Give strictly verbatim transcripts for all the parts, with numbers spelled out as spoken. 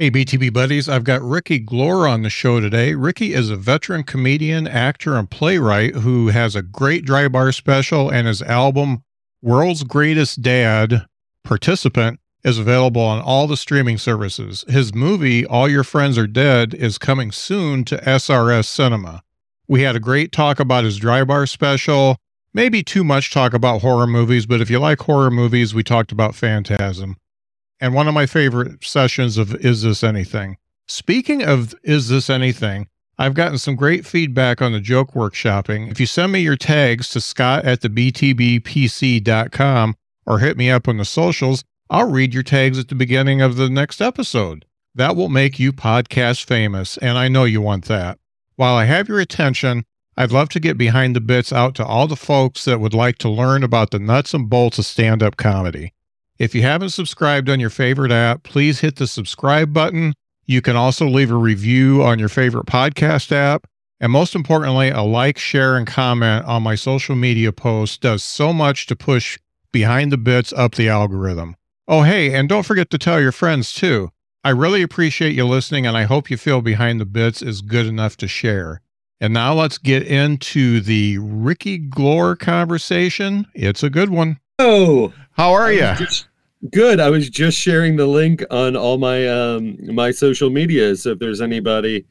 Hey, B T B buddies, I've got Ricky Glore on the show today. Ricky is a veteran comedian, actor, and playwright who has a great Dry Bar special, and his album, World's Greatest Dad, Participant, is available on all the streaming services. His movie, All Your Friends Are Dead, is coming soon to S R S Cinema. We had a great talk about his Dry Bar special, maybe too much talk about horror movies, but if you like horror movies, we talked about Phantasm. And one of my favorite sessions of Is This Anything? Speaking of Is This Anything, I've gotten some great feedback on the joke workshopping. If you send me your tags to Scott at the b t b p c dot com or hit me up on the socials, I'll read your tags at the beginning of the next episode. That will make you podcast famous, and I know you want that. While I have your attention, I'd love to get Behind the Bits out to all the folks that would like to learn about the nuts and bolts of stand-up comedy. If you haven't subscribed on your favorite app, please hit the subscribe button. You can also leave a review on your favorite podcast app. And most importantly, a like, share, and comment on my social media posts does so much to push Behind the Bits up the algorithm. Oh, hey, and don't forget to tell your friends, too. I really appreciate you listening, and I hope you feel Behind the Bits is good enough to share. And now let's get into the Ricky Glore conversation. It's a good one. Oh, how are you? Good. I was just sharing the link on all my um, my social media. So if there's anybody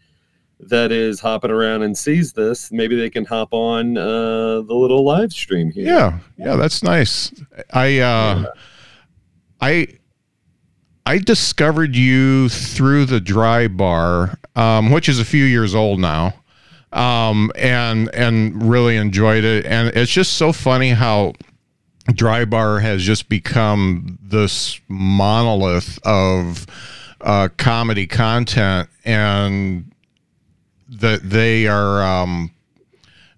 that is hopping around and sees this, maybe they can hop on uh, the little live stream here. Yeah, yeah, that's nice. I uh, yeah. I I discovered you through the Dry Bar, um, which is a few years old now, um, and and really enjoyed it. And it's just so funny how Dry Bar has just become this monolith of uh, comedy content, and that they are um,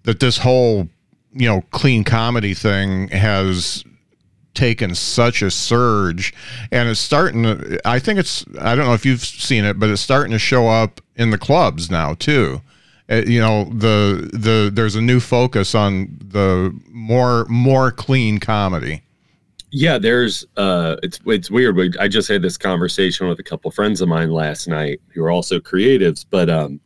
that this whole, you know, clean comedy thing has taken such a surge, and it's starting to, I think it's, I don't know if you've seen it, but it's starting to show up in the clubs now too. You know, the the there's a new focus on the more more clean comedy. Yeah, there's uh, it's it's weird. But I just had this conversation with a couple friends of mine last night who are also creatives. But um,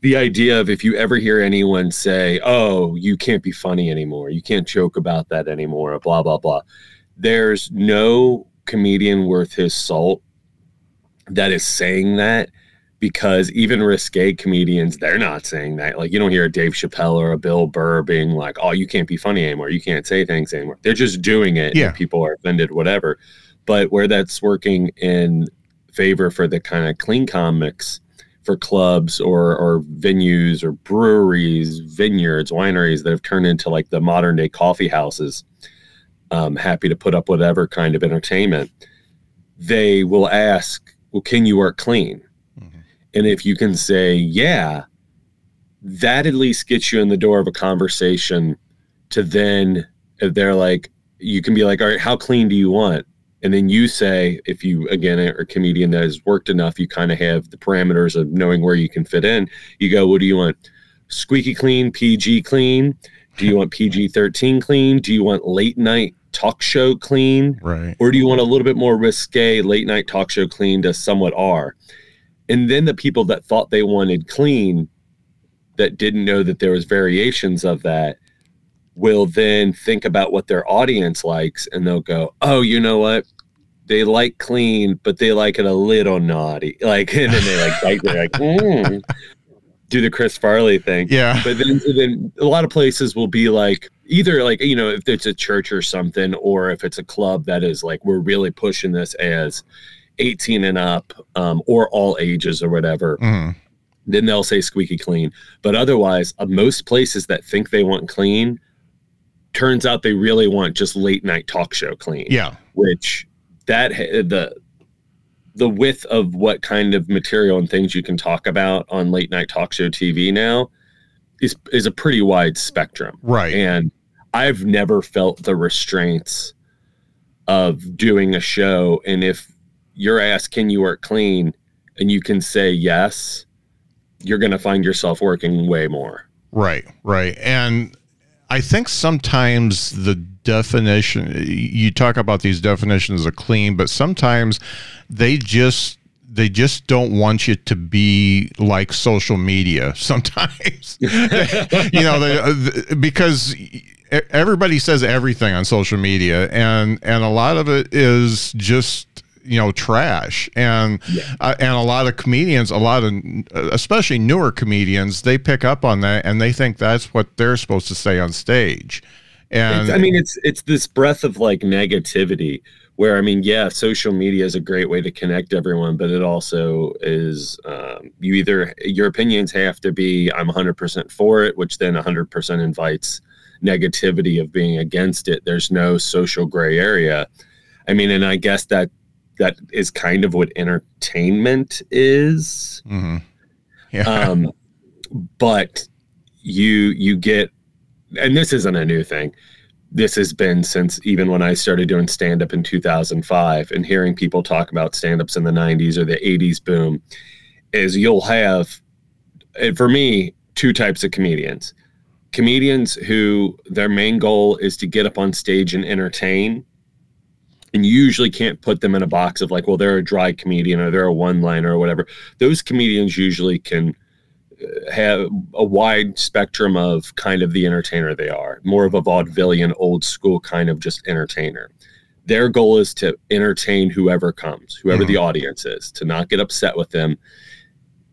the idea of if you ever hear anyone say, "Oh, you can't be funny anymore. You can't joke about that anymore," or blah blah blah. There's no comedian worth his salt that is saying that. Because even risque comedians, they're not saying that. Like, you don't hear a Dave Chappelle or a Bill Burr being like, "Oh, you can't be funny anymore. You can't say things anymore." They're just doing it. Yeah. And people are offended, whatever. But where that's working in favor for the kind of clean comics for clubs or, or venues or breweries, vineyards, wineries that have turned into like the modern day coffee houses, um, happy to put up whatever kind of entertainment, they will ask, "Well, can you work clean?" And if you can say, yeah, that at least gets you in the door of a conversation to then, if they're like, you can be like, "All right, how clean do you want?" And then you say, if you, again, are a comedian that has worked enough, you kind of have the parameters of knowing where you can fit in. You go, "What do you want? Squeaky clean, P G clean? Do you want P G thirteen clean? Do you want late night talk show clean?" Right. "Or do you want a little bit more risque, late night talk show clean to somewhat R?" And then the people that thought they wanted clean, that didn't know that there was variations of that, will then think about what their audience likes, and they'll go, "Oh, you know what? They like clean, but they like it a little naughty." Like, and then they like, bite, they're like, mm. Do the Chris Farley thing. Yeah. But then, then a lot of places will be like, either like, you know, if it's a church or something, or if it's a club that is like, we're really pushing this as eighteen and up, um, or all ages or whatever, mm. then they'll say squeaky clean. But otherwise, uh, most places that think they want clean, turns out they really want just late night talk show clean. Yeah. Which that the, the width of what kind of material and things you can talk about on late night talk show T V now is, is a pretty wide spectrum. Right. And I've never felt the restraints of doing a show. And if you're asked, "Can you work clean?" and you can say yes, you're going to find yourself working way more. Right, right. And I think sometimes the definition, you talk about these definitions of clean, but sometimes they just, they just don't want you to be like social media sometimes. you know, they, because everybody says everything on social media, and, and a lot of it is just, you know, trash. And yeah. uh, and a lot of comedians, a lot of, especially newer comedians, they pick up on that and they think that's what they're supposed to say on stage. And it's, I mean, it's it's this breath of like negativity where, I mean, yeah, social media is a great way to connect everyone, but it also is, um, you either, your opinions have to be, I'm one hundred percent for it, which then one hundred percent invites negativity of being against it. There's no social gray area. I mean, and I guess that, that is kind of what entertainment is. Mm-hmm. Yeah. Um, but you, you get, and this isn't a new thing. This has been since even when I started doing stand-up in two thousand five, and hearing people talk about stand-ups in the nineties or the eighties boom is you'll have, for me, two types of comedians. Comedians who their main goal is to get up on stage and entertain, and you usually can't put them in a box of like, well, they're a dry comedian or they're a one-liner or whatever. Those comedians usually can have a wide spectrum of kind of the entertainer they are, more of a vaudevillian, old school kind of just entertainer. Their goal is to entertain whoever comes, whoever mm-hmm. the audience is, to not get upset with them,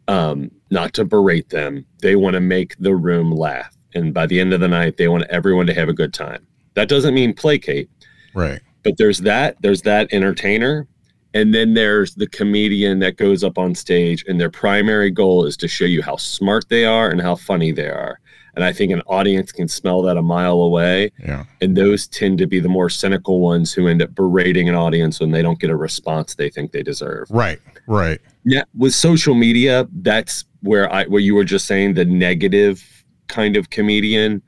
um, not to berate them. They want to make the room laugh. And by the end of the night, they want everyone to have a good time. That doesn't mean placate. Right. But there's that, there's that entertainer. And then there's the comedian that goes up on stage and their primary goal is to show you how smart they are and how funny they are. And I think an audience can smell that a mile away. Yeah. And those tend to be the more cynical ones who end up berating an audience when they don't get a response they think they deserve. Right, right. Yeah, with social media, that's where I where you were just saying the negative kind of comedian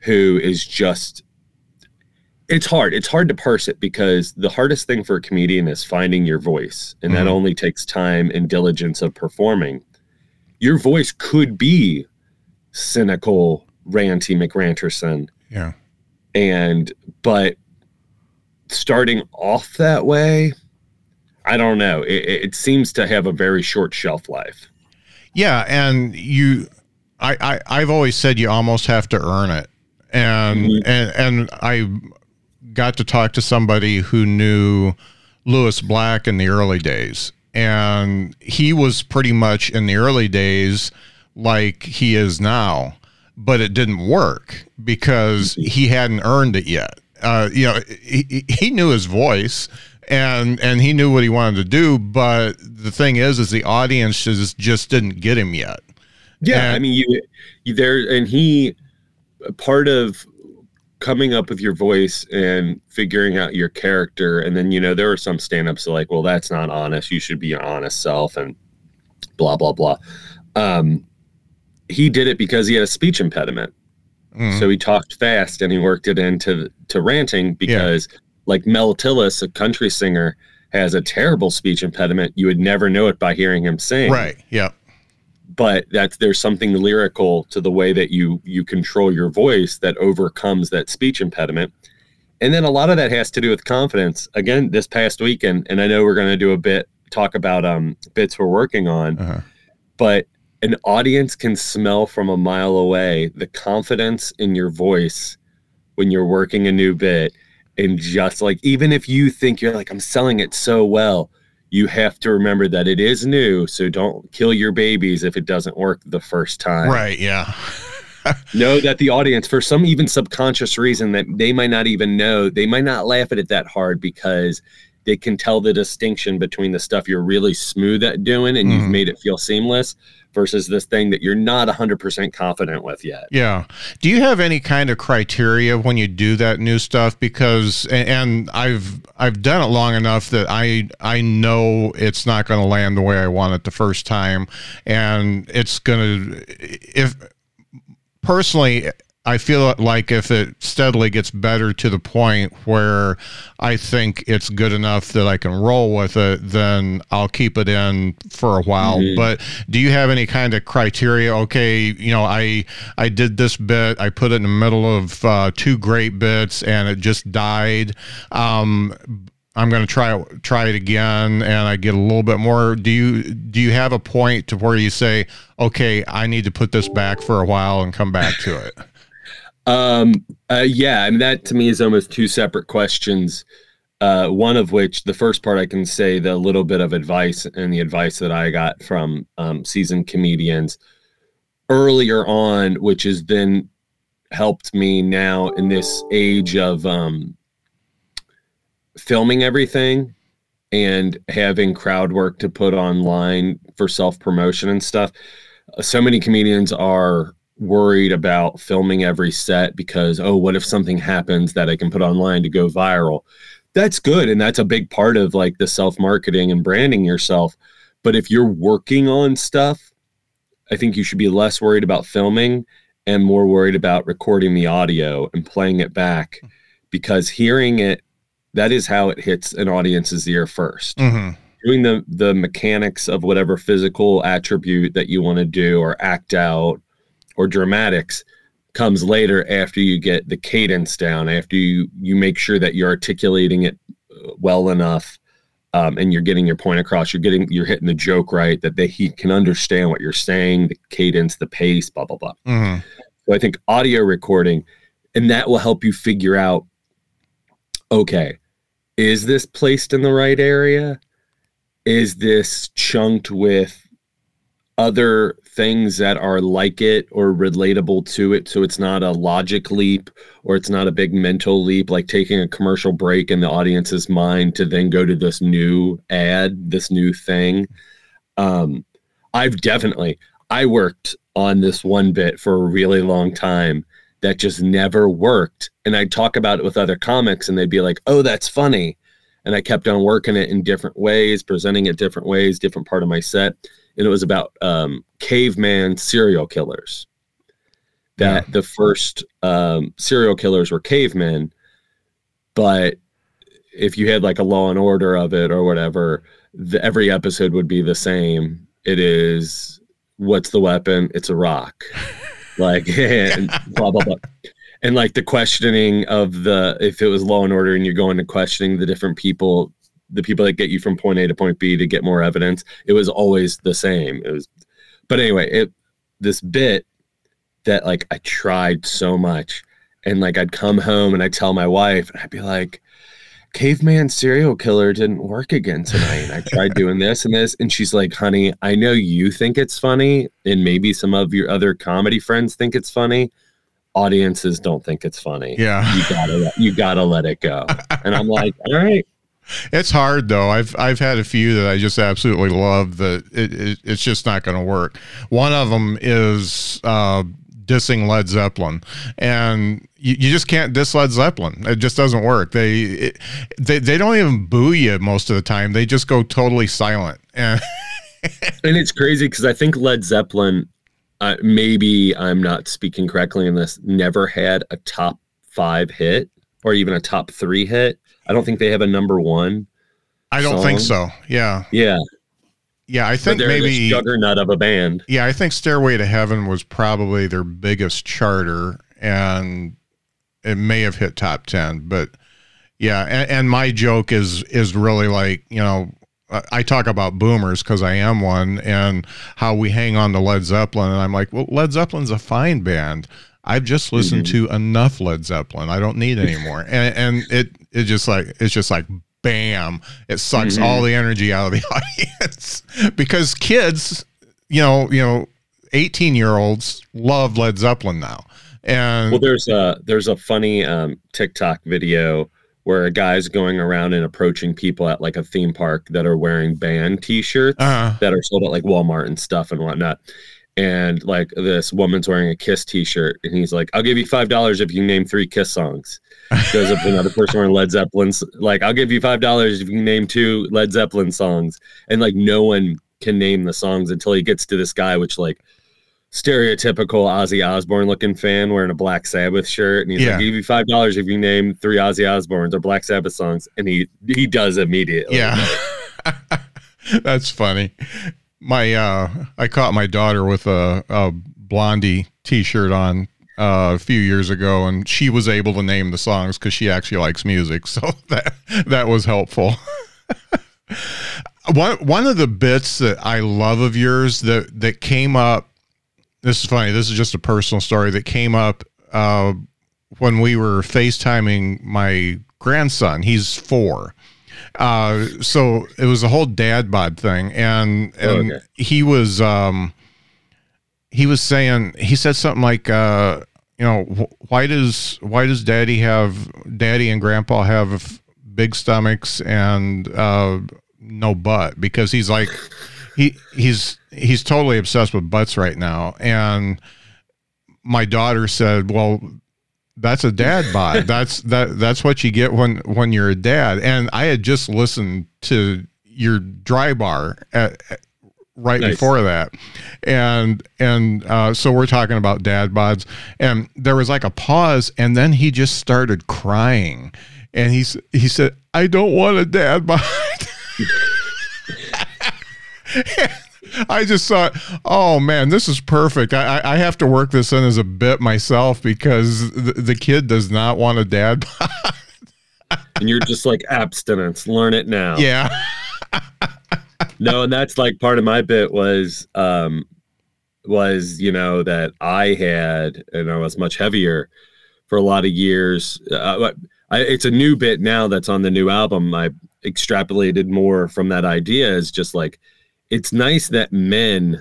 who is just... It's hard. It's hard to parse it because the hardest thing for a comedian is finding your voice. And mm-hmm. that only takes time and diligence of performing. Your voice could be cynical, ranty McRanterson. Yeah. And, but starting off that way, I don't know. It, it seems to have a very short shelf life. Yeah. And you, I, I, I've always said you almost have to earn it. And, mm-hmm. and, and I, got to talk to somebody who knew Lewis Black in the early days. And he was pretty much in the early days like he is now, but it didn't work because he hadn't earned it yet. Uh, you know, he, he knew his voice and, and he knew what he wanted to do. But the thing is, is the audience just, just didn't get him yet. Yeah. And, I mean, you, you there, and he, part of, coming up with your voice and figuring out your character. And then, you know, there were some stand-ups like, well, that's not honest. You should be your honest self and blah, blah, blah. Um, he did it because he had a speech impediment. Mm-hmm. So he talked fast and he worked it into to ranting because yeah. like Mel Tillis, a country singer, has a terrible speech impediment. You would never know it by hearing him sing. Right. Yeah. But that's, there's something lyrical to the way that you, you control your voice that overcomes that speech impediment. And then a lot of that has to do with confidence. Again, this past weekend, and I know we're going to do a bit, talk about um, bits we're working on, uh-huh. but an audience can smell from a mile away the confidence in your voice when you're working a new bit. And just like, even if you think you're like, I'm selling it so well, you have to remember that it is new, so don't kill your babies if it doesn't work the first time. Right, yeah. Know that the audience, for some even subconscious reason that they might not even know, they might not laugh at it that hard because they can tell the distinction between the stuff you're really smooth at doing and mm. you've made it feel seamless versus this thing that you're not one hundred percent confident with yet. Yeah. Do you have any kind of criteria when you do that new stuff? Because, and I've, I've done it long enough that I, I know it's not going to land the way I want it the first time. And it's going to, if personally, I feel like if it steadily gets better to the point where I think it's good enough that I can roll with it, then I'll keep it in for a while. Mm-hmm. But do you have any kind of criteria? Okay, you know, I I did this bit, I put it in the middle of uh, two great bits, and it just died. Um, I'm going to try try it again, and I get a little bit more. Do you do you have a point to where you say, okay, I need to put this back for a while and come back to it? um, uh, yeah, I mean, that to me is almost two separate questions. Uh, one of which, the first part, I can say the little bit of advice and the advice that I got from um, seasoned comedians earlier on, which has then helped me now in this age of um, filming everything and having crowd work to put online for self-promotion and stuff. So many comedians are worried about filming every set because, oh, what if something happens that I can put online to go viral? That's good, and that's a big part of like the self-marketing and branding yourself. But if you're working on stuff, I think you should be less worried about filming and more worried about recording the audio and playing it back, because hearing it, that is how it hits an audience's ear first. Mm-hmm. Doing the the mechanics of whatever physical attribute that you want to do or act out or dramatics comes later, after you get the cadence down, after you, you make sure that you're articulating it well enough, um, and you're getting your point across, you're getting, you're hitting the joke right, that they, he can understand what you're saying, the cadence, the pace, blah, blah, blah. Mm-hmm. So I think audio recording, and that will help you figure out, okay, is this placed in the right area? Is this chunked with other things that are like it or relatable to it, so it's not a logic leap or it's not a big mental leap, like taking a commercial break in the audience's mind to then go to this new ad, this new thing. Um, I've definitely, I worked on this one bit for a really long time that just never worked. And I'd talk about it with other comics and they'd be like, oh, that's funny. And I kept on working it in different ways, presenting it different ways, different part of my set. And it was about um, caveman serial killers. That yeah. The first um, serial killers were cavemen, but if you had like a Law and Order of it or whatever, the, every episode would be the same. It is, what's the weapon? It's a rock. Like, and blah, blah, blah. And like the questioning of the, if it was Law and Order and you're going to questioning the different people, the people that get you from point A to point B to get more evidence, it was always the same. It was, but anyway, it, this bit that like I tried so much, and like I'd come home and I'd tell my wife and I'd be like, caveman serial killer didn't work again tonight. I tried doing this and this. And she's like, honey, I know you think it's funny, and maybe some of your other comedy friends think it's funny. Audiences don't think it's funny. Yeah. You gotta, you gotta let it go. And I'm like, all right. It's hard though. I've I've had a few that I just absolutely love that it, it, it's just not going to work. One of them is uh, dissing Led Zeppelin, and you, you just can't diss Led Zeppelin. It just doesn't work. They it, they they don't even boo you most of the time. They just go totally silent. And, and it's crazy because I think Led Zeppelin, uh, maybe I'm not speaking correctly in this, never had a top five hit or even a top three hit. I don't think they have a number one. I don't song. think so. Yeah. Yeah. Yeah. I think maybe juggernaut of a band. Yeah. I think Stairway to Heaven was probably their biggest charter, and it may have hit top ten, but yeah. And, and my joke is, is really like, you know, I talk about boomers because I am one, and how we hang on to Led Zeppelin. And I'm like, well, Led Zeppelin's a fine band. I've just listened mm-hmm. to enough Led Zeppelin. I don't need any more. And, and it, it just like, it's just like, bam, it sucks mm-hmm. all the energy out of the audience, because kids, you know, you know, eighteen year olds love Led Zeppelin now. And well, there's a, there's a funny um, TikTok video where a guy's going around and approaching people at like a theme park that are wearing band t-shirts uh-huh. that are sold at like Walmart and stuff and whatnot. And like this woman's wearing a Kiss t-shirt, and he's like, I'll give you five dollars if you name three Kiss songs. Goes up to another person wearing Led Zeppelin's, like, I'll give you five dollars if you name two Led Zeppelin songs. And like, no one can name the songs until he gets to this guy, which like stereotypical Ozzy Osbourne looking fan wearing a Black Sabbath shirt. And he's yeah. like, I'll give you five dollars if you name three Ozzy Osbournes or Black Sabbath songs. And he, he does immediately. Yeah. That's funny. My, uh, I caught my daughter with a, a Blondie t-shirt on uh, a few years ago, and she was able to name the songs because she actually likes music, so that that was helpful. One one of the bits that I love of yours that that came up, this is funny, this is just a personal story that came up uh, when we were FaceTiming my grandson. He's four. Uh, so it was a whole dad bod thing. And, and oh, okay. he was, um, he was saying, he said something like, uh, you know, wh- why does, why does daddy have daddy and grandpa have big stomachs and, uh, no butt? Because he's like, he, he's, he's totally obsessed with butts right now. And my daughter said, well, that's a dad bod. That's that. That's what you get when, when you're a dad. And I had just listened to your Dry Bar at, at, right nice. before that, and and uh, so we're talking about dad bods. And there was like a pause, and then he just started crying, and he he said, "I don't want a dad bod." I just thought, oh man, this is perfect. I, I have to work this in as a bit myself because the, the kid does not want a dad bod. And you're just like, abstinence, learn it now. Yeah. No, and that's like part of my bit was, um, was, you know, that I had, and I was much heavier for a lot of years. Uh, I, it's a new bit now that's on the new album. I extrapolated more from that idea is just like, it's nice that men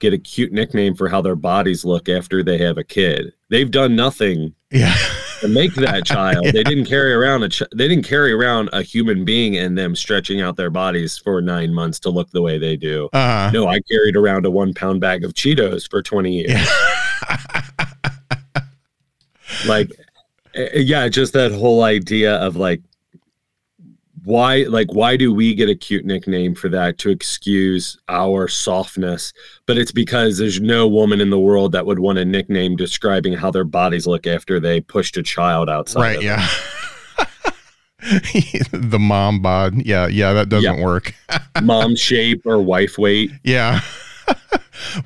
get a cute nickname for how their bodies look after they have a kid. They've done nothing yeah. to make that child. yeah. They didn't carry around a ch- they didn't carry around a human being and them stretching out their bodies for nine months to look the way they do. Uh-huh. No, I carried around a one pound bag of Cheetos for twenty years. Yeah. Like, yeah, just that whole idea of like, why, like, why do we get a cute nickname for that to excuse our softness? But it's because there's no woman in the world that would want a nickname describing how their bodies look after they pushed a child outside. Right. Of yeah. The mom bod. Yeah. Yeah. That doesn't yeah. work. Mom shape or wife weight. Yeah.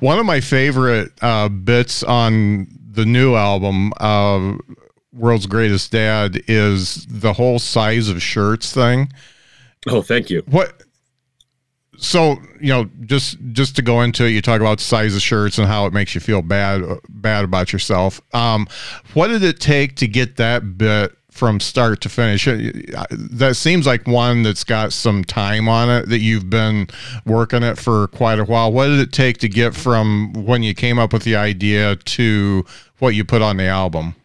One of my favorite uh, bits on the new album, uh, World's Greatest Dad, is the whole size of shirts thing. Oh, thank you. What? So, you know, just, just to go into it, you talk about size of shirts and how it makes you feel bad, bad about yourself. Um, what did it take to get that bit from start to finish? That seems like one that's got some time on it, that you've been working it for quite a while. What did it take to get from when you came up with the idea to what you put on the album?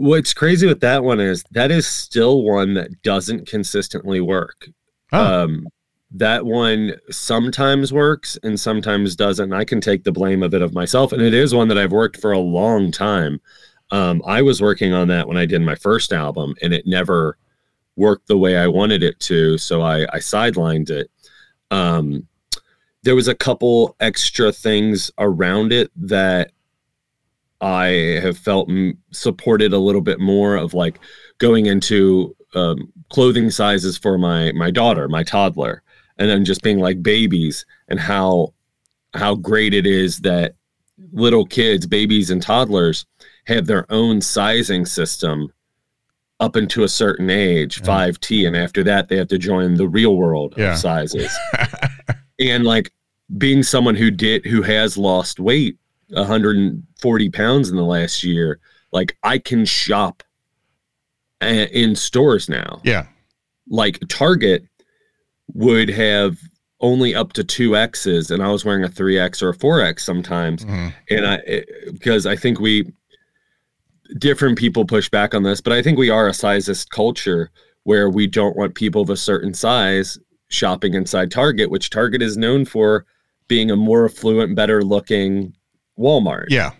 What's crazy with that one is that is still one that doesn't consistently work. Oh. Um, that one sometimes works and sometimes doesn't. I can take the blame of it of myself. And it is one that I've worked for a long time. Um, I was working on that when I did my first album, and it never worked the way I wanted it to. So I, I sidelined it. Um, there was a couple extra things around it that I have felt m- supported a little bit more of, like going into um, clothing sizes for my, my daughter, my toddler, and then just being like babies and how, how great it is that little kids, babies and toddlers have their own sizing system up into a certain age, yeah. five T. And after that, they have to join the real world yeah. of sizes. And like being someone who did, who has lost weight, one hundred forty pounds in the last year, like I can shop a- in stores now. Yeah. Like Target would have only up to two X's, and I was wearing a three X or a four X sometimes. Mm-hmm. And I, it, because I think we, different people push back on this, but I think we are a sizist culture where we don't want people of a certain size shopping inside Target, which Target is known for being a more affluent, better looking Walmart. Yeah.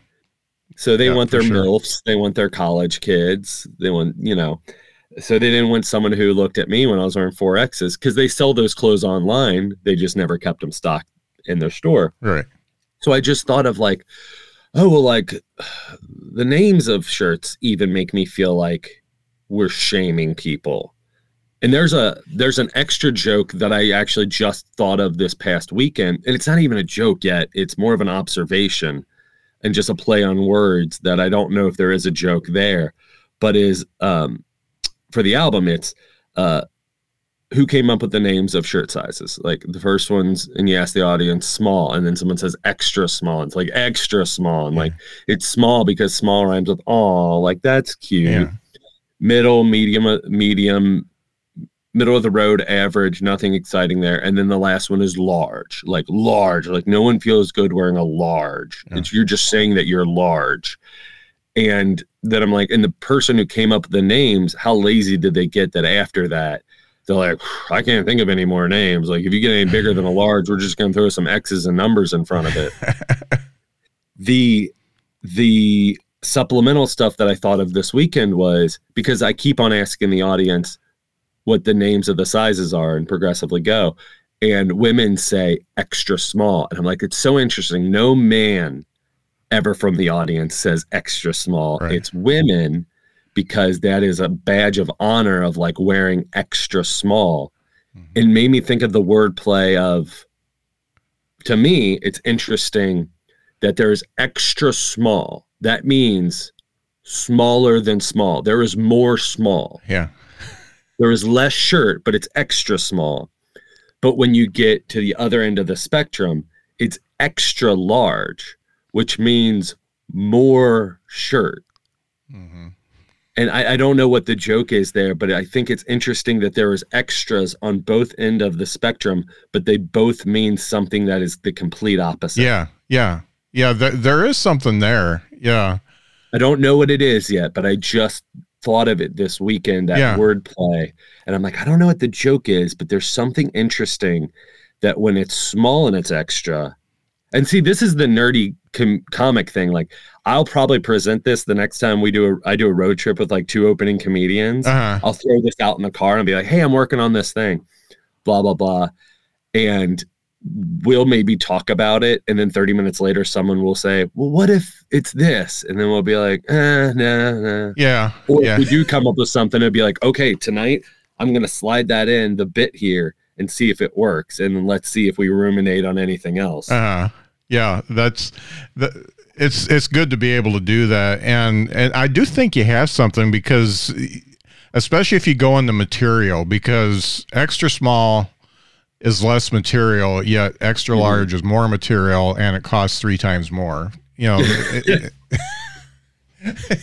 So they yeah, want their sure. MILFs. They want their college kids. They want, you know, so they didn't want someone who looked at me when I was wearing four X's, because they sell those clothes online. They just never kept them stocked in their store. Right. So I just thought of like, oh, well, like the names of shirts even make me feel like we're shaming people. And there's a, there's an extra joke that I actually just thought of this past weekend, and it's not even a joke yet. It's more of an observation and just a play on words that I don't know if there is a joke there, but is um, for the album, it's uh, who came up with the names of shirt sizes? Like the first one's, and you ask the audience small, and then someone says extra small. It's like extra small. And yeah. like, it's small because small rhymes with aw, like that's cute. Yeah. Middle, medium, medium, middle of the road, average, nothing exciting there. And then the last one is large, like large, like no one feels good wearing a large. Yeah. It's, you're just saying that you're large. And then I'm like, and the person who came up with the names, how lazy did they get that after that? They're like, I can't think of any more names. Like, if you get any bigger than a large, we're just going to throw some X's and numbers in front of it. the the supplemental stuff that I thought of this weekend was, because I keep on asking the audience what the names of the sizes are and progressively go, and women say extra small. And I'm like, it's so interesting. No man ever from the audience says extra small. Right. It's women, because that is a badge of honor of like wearing extra small. Mm-hmm. And made me think of the wordplay of, to me, it's interesting that there is extra small. That means smaller than small. There is more small. Yeah. There is less shirt, but it's extra small. But when you get to the other end of the spectrum, it's extra large, which means more shirt. Mm-hmm. And I, I don't know what the joke is there, but I think it's interesting that there is extras on both end of the spectrum, but they both mean something that is the complete opposite. Yeah, yeah, yeah. Th- there is something there. Yeah. I don't know what it is yet, but I just thought of it this weekend at yeah. wordplay, and I'm like, I don't know what the joke is, but there's something interesting that when it's small and it's extra. And see, this is the nerdy com- comic thing. Like, I'll probably present this the next time we do a, I do a road trip with like two opening comedians. Uh-huh. I'll throw this out in the car and be like, hey, I'm working on this thing, blah, blah, blah. And we'll maybe talk about it. And then thirty minutes later, someone will say, well, what if it's this? And then we'll be like, eh, nah, nah. Yeah. Or yeah. if we do come up with something, it'd be like, okay, tonight I'm going to slide that in the bit here and see if it works. And then let's see if we ruminate on anything else. Uh-huh. Yeah, that's that, it's it's good to be able to do that. And, and I do think you have something, because especially if you go on the material, because extra small is less material, yet extra mm-hmm. large is more material, and it costs three times more, you know, it, it,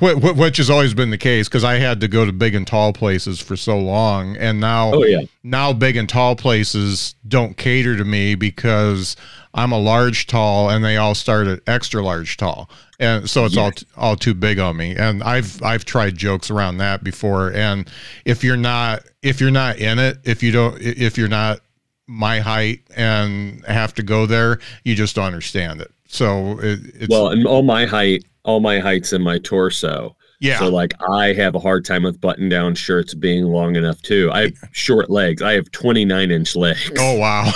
which has always been the case, because I had to go to big and tall places for so long, and now oh, yeah. now big and tall places don't cater to me because I'm a large tall, and they all start at extra large tall, and so it's yeah. all all too big on me. And I've I've tried jokes around that before, and if you're not if you're not in it, if you don't if you're not my height and have to go there, you just don't understand it. So it, it's well, and all my height. all my height's in my torso. Yeah. So like I have a hard time with button down shirts being long enough too. I have short legs. I have twenty-nine inch legs. Oh, wow.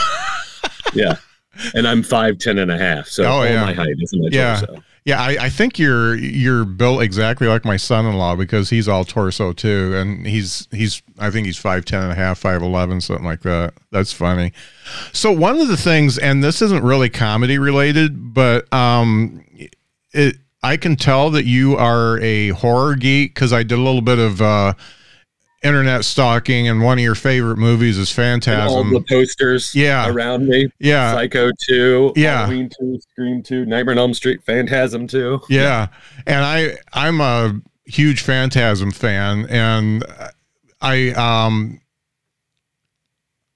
yeah. And I'm five ten and a half. So oh, all yeah. my height is in my yeah. torso. Yeah. I, I think you're, you're built exactly like my son-in-law, because he's all torso too. And he's, he's, I think he's five ten and a half, five eleven, something like that. That's funny. So one of the things, and this isn't really comedy related, but, um, it, I can tell that you are a horror geek, because I did a little bit of uh, internet stalking, and one of your favorite movies is Phantasm. And all the posters yeah. around me. Yeah. Psycho two, yeah. Halloween two, Scream two, Nightmare on Elm Street, Phantasm two. Yeah. And I, I'm a huge Phantasm fan, and I um,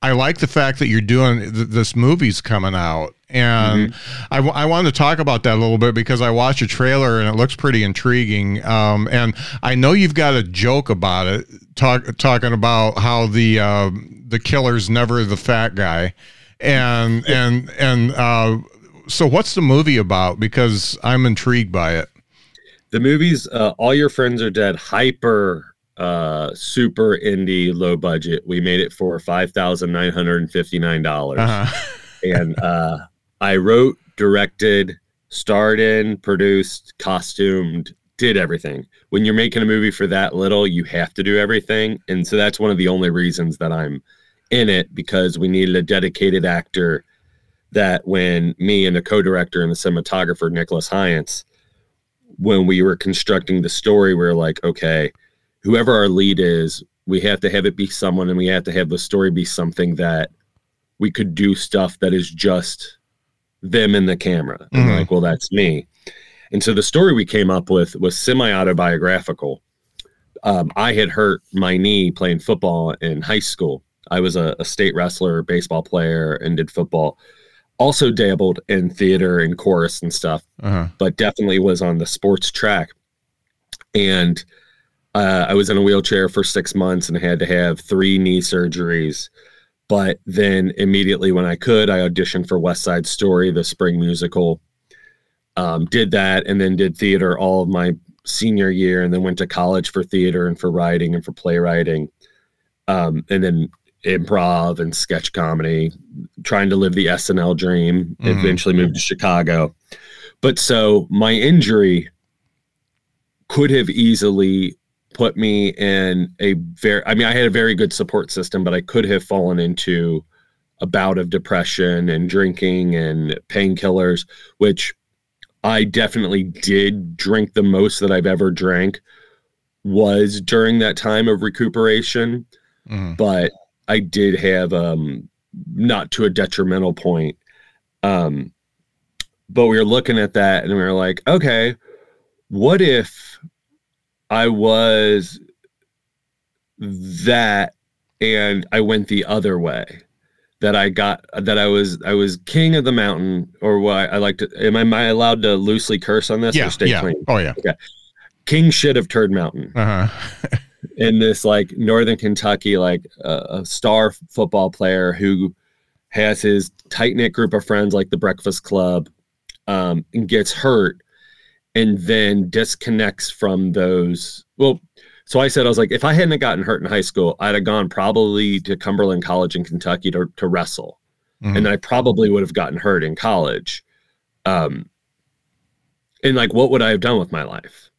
I like the fact that you're doing th- this movie's coming out. And mm-hmm. I, w- I wanted to talk about that a little bit, because I watched a trailer and it looks pretty intriguing. Um, and I know you've got a joke about it, talk, talking about how the uh, the killer's never the fat guy. And yeah. and and uh, so what's the movie about? Because I'm intrigued by it. The movie's uh, All Your Friends Are Dead, hyper, uh, super indie, low budget. We made it for five thousand nine hundred fifty-nine dollars. Uh-huh. And uh, I wrote, directed, starred in, produced, costumed, did everything. When you're making a movie for that little, you have to do everything. And so that's one of the only reasons that I'm in it, because we needed a dedicated actor that when me and the co-director and the cinematographer, Nicholas Hyance, when we were constructing the story, we were like, okay, whoever our lead is, we have to have it be someone, and we have to have the story be something that we could do stuff that is just them in the camera. Mm-hmm. And like, well, that's me. And so the story we came up with was semi-autobiographical. Um, I had hurt my knee playing football in high school. I was a, a state wrestler, baseball player, and did football. Also dabbled in theater and chorus and stuff, uh-huh. but definitely was on the sports track. And uh, I was in a wheelchair for six months and had to have three knee surgeries. But then immediately when I could, I auditioned for West Side Story, the spring musical. Um, did that, and then did theater all of my senior year, and then went to college for theater and for writing and for playwriting. Um, and then improv and sketch comedy, trying to live the S N L dream, mm-hmm. eventually moved to Chicago. But so my injury could have easily put me in a very, I mean, I had a very good support system, but I could have fallen into a bout of depression and drinking and painkillers, which I definitely did drink. The most that I've ever drank was during that time of recuperation. Mm-hmm. But I did have, um, not to a detrimental point. Um, but we were looking at that and we were like, okay, what if I was that and I went the other way? That I got, that I was, I was king of the mountain, or what I like to, am I, am I allowed to loosely curse on this? Yeah, or stay yeah. clean? Oh yeah. Okay. King shit of Turd Mountain. Uh-huh. In this like Northern Kentucky, like uh, a star football player who has his tight knit group of friends, like the Breakfast Club, um, and gets hurt and then disconnects from those. Well, so I said, I was like, if I hadn't gotten hurt in high school, I'd have gone probably to Cumberland College in Kentucky to, to wrestle. Mm-hmm. And I probably would have gotten hurt in college. Um, and like, what would I have done with my life?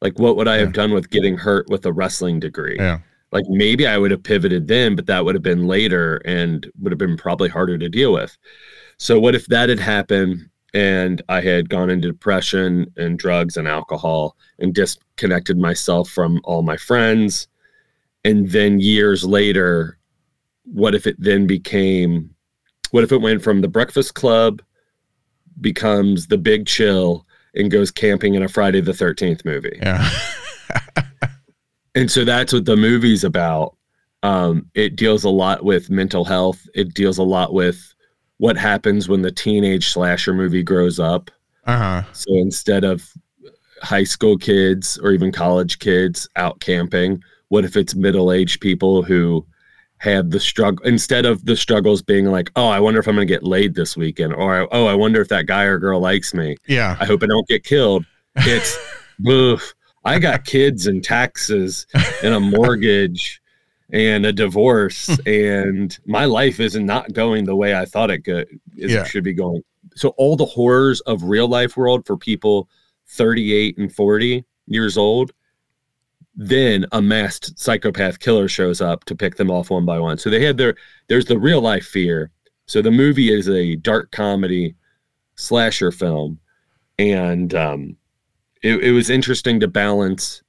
Like, what would I yeah. have done with getting hurt with a wrestling degree? Yeah. Like maybe I would have pivoted then, but that would have been later and would have been probably harder to deal with. So what if that had happened? And I had gone into depression and drugs and alcohol and disconnected myself from all my friends. And then years later, what if it then became, what if it went from the Breakfast Club becomes the Big Chill and goes camping in a Friday the thirteenth movie? Yeah. And so that's what the movie's about. Um, it deals a lot with mental health. It deals a lot with what happens when the teenage slasher movie grows up. Uh-huh. So instead of high school kids or even college kids out camping, what if it's middle-aged people who have the struggle, instead of the struggles being like, oh, I wonder if I'm going to get laid this weekend, or, oh, I wonder if that guy or girl likes me. Yeah. I hope I don't get killed. It's, oof, I got kids and taxes and a mortgage and a divorce, and my life is not going the way I thought it could, is, yeah. should be going. So all the horrors of real life world for people thirty-eight and forty years old, then a masked psychopath killer shows up to pick them off one by one. So they had their, there's the real life fear. So the movie is a dark comedy slasher film. And um, it, it was interesting to balance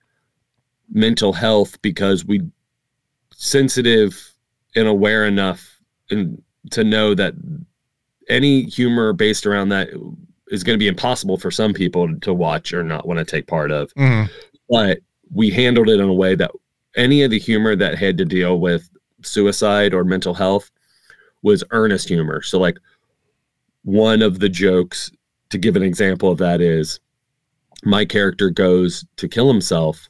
mental health, because we, sensitive and aware enough and to know that any humor based around that is going to be impossible for some people to watch or not want to take part of. Mm. But we handled it in a way that any of the humor that had to deal with suicide or mental health was earnest humor. So like one of the jokes, to give an example of that, is my character goes to kill himself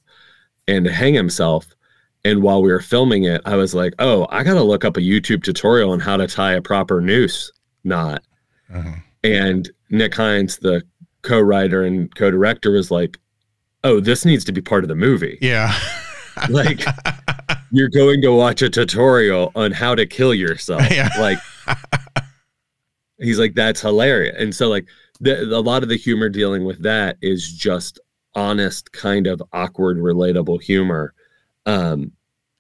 and hang himself. And while we were filming it, I was like, oh, I got to look up a YouTube tutorial on how to tie a proper noose knot. Uh-huh. And Nick Hyance, the co-writer and co-director, was like, oh, this needs to be part of the movie. Yeah. Like, you're going to watch a tutorial on how to kill yourself. Yeah. Like, he's like, that's hilarious. And so, like, the, a lot of the humor dealing with that is just honest, kind of awkward, relatable humor. Um,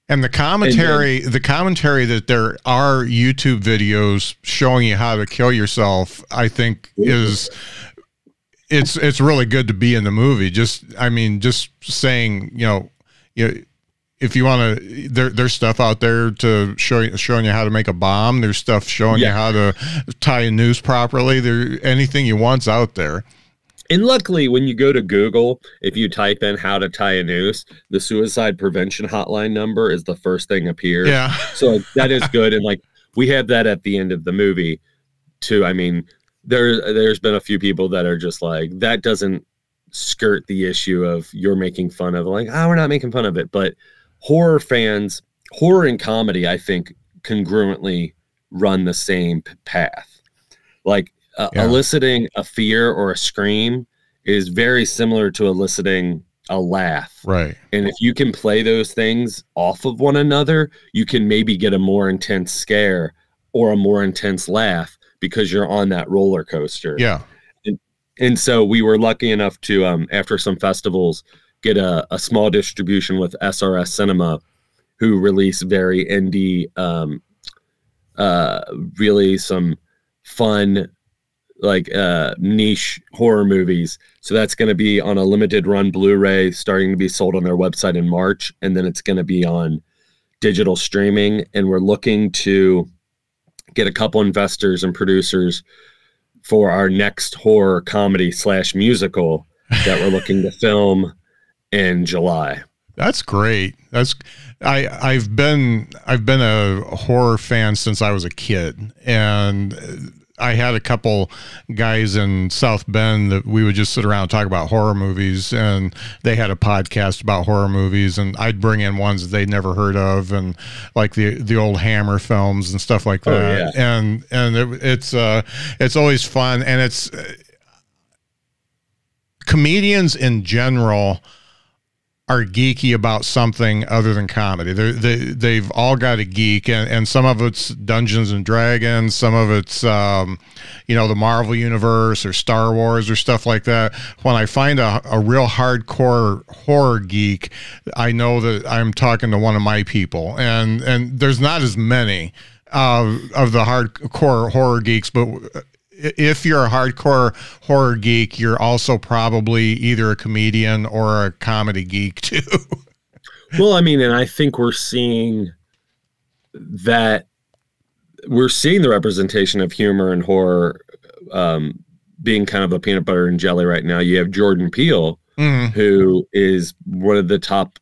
And the commentary, and then, the commentary that there are YouTube videos showing you how to kill yourself, I think is it's it's really good to be in the movie. Just, I mean, just saying, you know, you know, if you want to, there, there's stuff out there to show you, showing you how to make a bomb. There's stuff showing yeah. you how to tie a noose properly. There, anything you want's out there. And luckily, when you go to Google, if you type in how to tie a noose, the suicide prevention hotline number is the first thing appears. Yeah. So that is good. And like, we have that at the end of the movie too. I mean, there, there's been a few people that are just like, that doesn't skirt the issue of you're making fun of, like, oh, we're not making fun of it. But horror fans, horror and comedy, I think congruently run the same path. Like, Uh, yeah. eliciting a fear or a scream is very similar to eliciting a laugh. Right. And if you can play those things off of one another, you can maybe get a more intense scare or a more intense laugh because you're on that roller coaster. Yeah. And, and so we were lucky enough to, um, after some festivals, get a, a small distribution with S R S Cinema, who release very indie, um, uh, really some fun, like uh niche horror movies. So that's going to be on a limited run Blu-ray, starting to be sold on their website in March, and then it's going to be on digital streaming. And we're looking to get a couple investors and producers for our next horror comedy slash musical that we're looking to film in July. That's great. That's I I've been I've been a horror fan since I was a kid, and I had a couple guys in South Bend that we would just sit around and talk about horror movies, and they had a podcast about horror movies, and I'd bring in ones that they'd never heard of, and like the, the old Hammer films and stuff like that. Oh, yeah. And, and it, it's, uh, it's always fun. And it's uh, comedians in general are geeky about something other than comedy. They're, they, they've all got a geek, and, and some of it's Dungeons and Dragons, some of it's, um, you know, the Marvel Universe or Star Wars or stuff like that. When I find a, a real hardcore horror geek, I know that I'm talking to one of my people, and, and there's not as many uh, of the hardcore horror geeks, but if you're a hardcore horror geek, you're also probably either a comedian or a comedy geek too. Well, I mean, and I think we're seeing that we're seeing the representation of humor and horror um, being kind of a peanut butter and jelly right now. You have Jordan Peele, mm. who is one of the top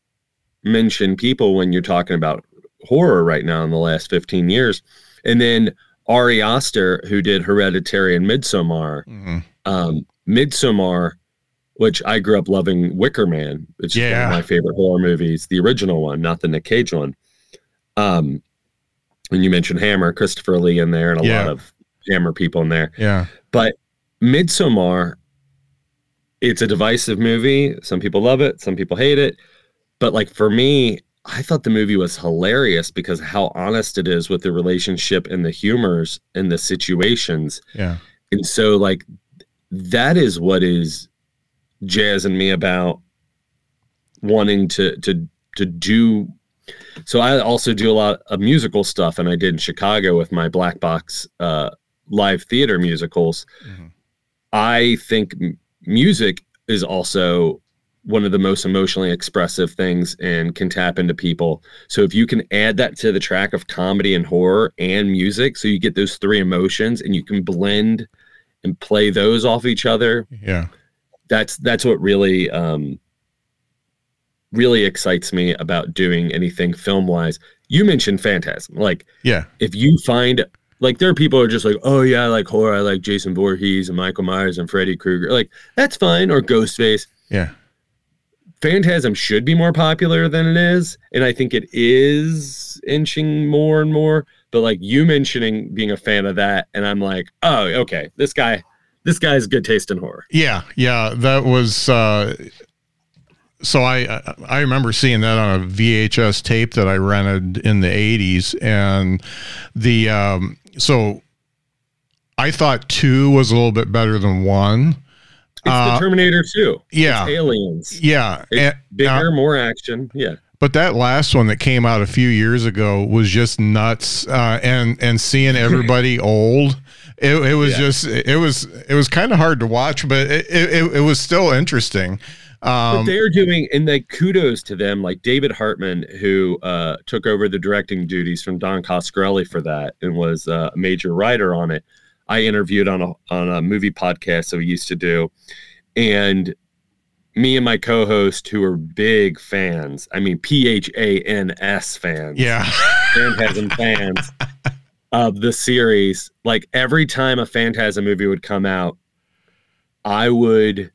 mentioned people when you're talking about horror right now in the last fifteen years. And then Ari Aster, who did Hereditary and Midsommar, mm-hmm. um, Midsommar, which I grew up loving Wicker Man, which yeah. is one of my favorite horror movies, the original one, not the Nick Cage one. Um, and you mentioned Hammer, Christopher Lee in there, and a yeah. lot of Hammer people in there. Yeah. But Midsommar, it's a divisive movie. Some people love it, some people hate it. But like for me, I thought the movie was hilarious because how honest it is with the relationship and the humors and the situations. Yeah. And so like, that is what is jazzing me about wanting to, to, to do. So I also do a lot of musical stuff, and I did in Chicago with my Black Box, uh, live theater musicals. Mm-hmm. I think m- music is also one of the most emotionally expressive things and can tap into people. So if you can add that to the track of comedy and horror and music, so you get those three emotions and you can blend and play those off each other. Yeah. That's, that's what really, um, really excites me about doing anything film wise. You mentioned Phantasm. Like, yeah, if you find like, there are people who are just like, oh yeah, I like horror. I like Jason Voorhees and Michael Myers and Freddy Krueger. Like, that's fine. Or Ghostface. Yeah. Phantasm should be more popular than it is, and I think it is inching more and more. But like you mentioning being a fan of that, and I'm like, oh, okay, this guy, this guy has good taste in horror. Yeah, yeah, that was. Uh, so I I remember seeing that on a V H S tape that I rented in the eighties, and the um, so I thought two was a little bit better than one. It's the Terminator two. Uh, yeah. It's aliens. Yeah. It's bigger, uh, more action. Yeah. But that last one that came out a few years ago was just nuts. Uh, and, and seeing everybody old, it, it was yeah. just, it was, it was kind of hard to watch, but it, it, it was still interesting. Um, but they're doing, and like kudos to them, like David Hartman, who uh, took over the directing duties from Don Coscarelli for that and was uh, a major writer on it. I interviewed on a, on a movie podcast that we used to do. And me and my co-host, who are big fans, I mean, P H A N S fans, yeah, Phantasm fans of the series, like every time a Phantasm movie would come out, I would,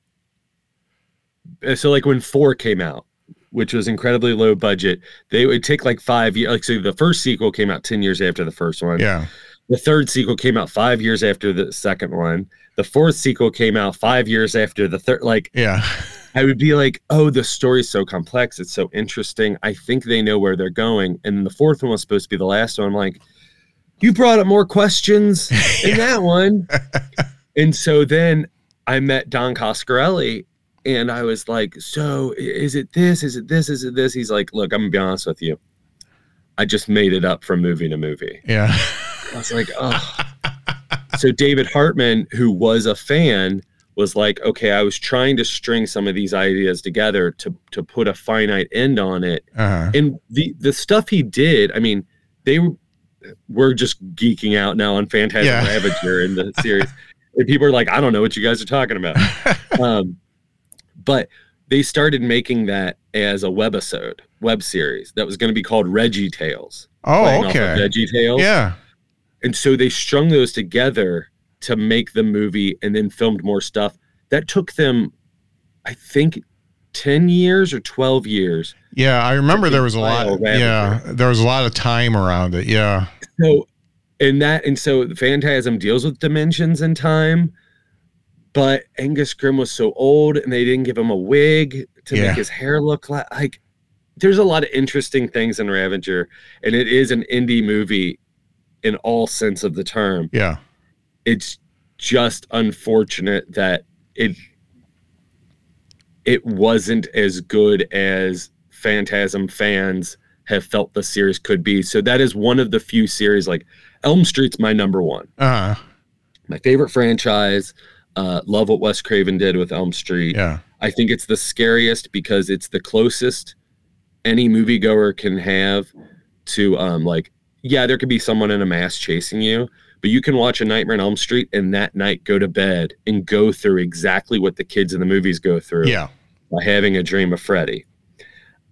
so like when four came out, which was incredibly low budget, they would take like five years, like so the first sequel came out ten years after the first one. Yeah. The third sequel came out five years after the second one. The fourth sequel came out five years after the third. Like, yeah, I would be like, oh, the story's so complex. It's so interesting. I think they know where they're going. And the fourth one was supposed to be the last one. I'm like, you brought up more questions in that one. And so then I met Don Coscarelli and I was like, so is it this? Is it this? Is it this? He's like, look, I'm going to be honest with you. I just made it up from movie to movie. Yeah. I was like, oh. So David Hartman, who was a fan, was like, okay, I was trying to string some of these ideas together to to put a finite end on it. Uh-huh. And the, the stuff he did, I mean, they were, we're just geeking out now on Phantasm yeah. Ravager in the series. And people are like, I don't know what you guys are talking about. um, but they started making that as a webisode, web series that was going to be called Reggie Tales. Oh, okay. Of Reggie Tales. Yeah. And so they strung those together to make the movie and then filmed more stuff. That took them, I think, ten years or twelve years. Yeah, I remember there was a lot. Of, yeah, there was a lot of time around it. Yeah. So, and that, and so Phantasm deals with dimensions and time, but Angus Grimm was so old and they didn't give him a wig to yeah. make his hair look like, like, there's a lot of interesting things in Ravager, and it is an indie movie in all sense of the term. Yeah. It's just unfortunate that it, it wasn't as good as Phantasm fans have felt the series could be. So that is one of the few series, like Elm Street's my number one, uh-huh. my favorite franchise. Uh, love what Wes Craven did with Elm Street. Yeah. I think it's the scariest because it's the closest any moviegoer can have to um, like, yeah, there could be someone in a mask chasing you, but you can watch A Nightmare on Elm Street and that night go to bed and go through exactly what the kids in the movies go through yeah. by having a dream of Freddy.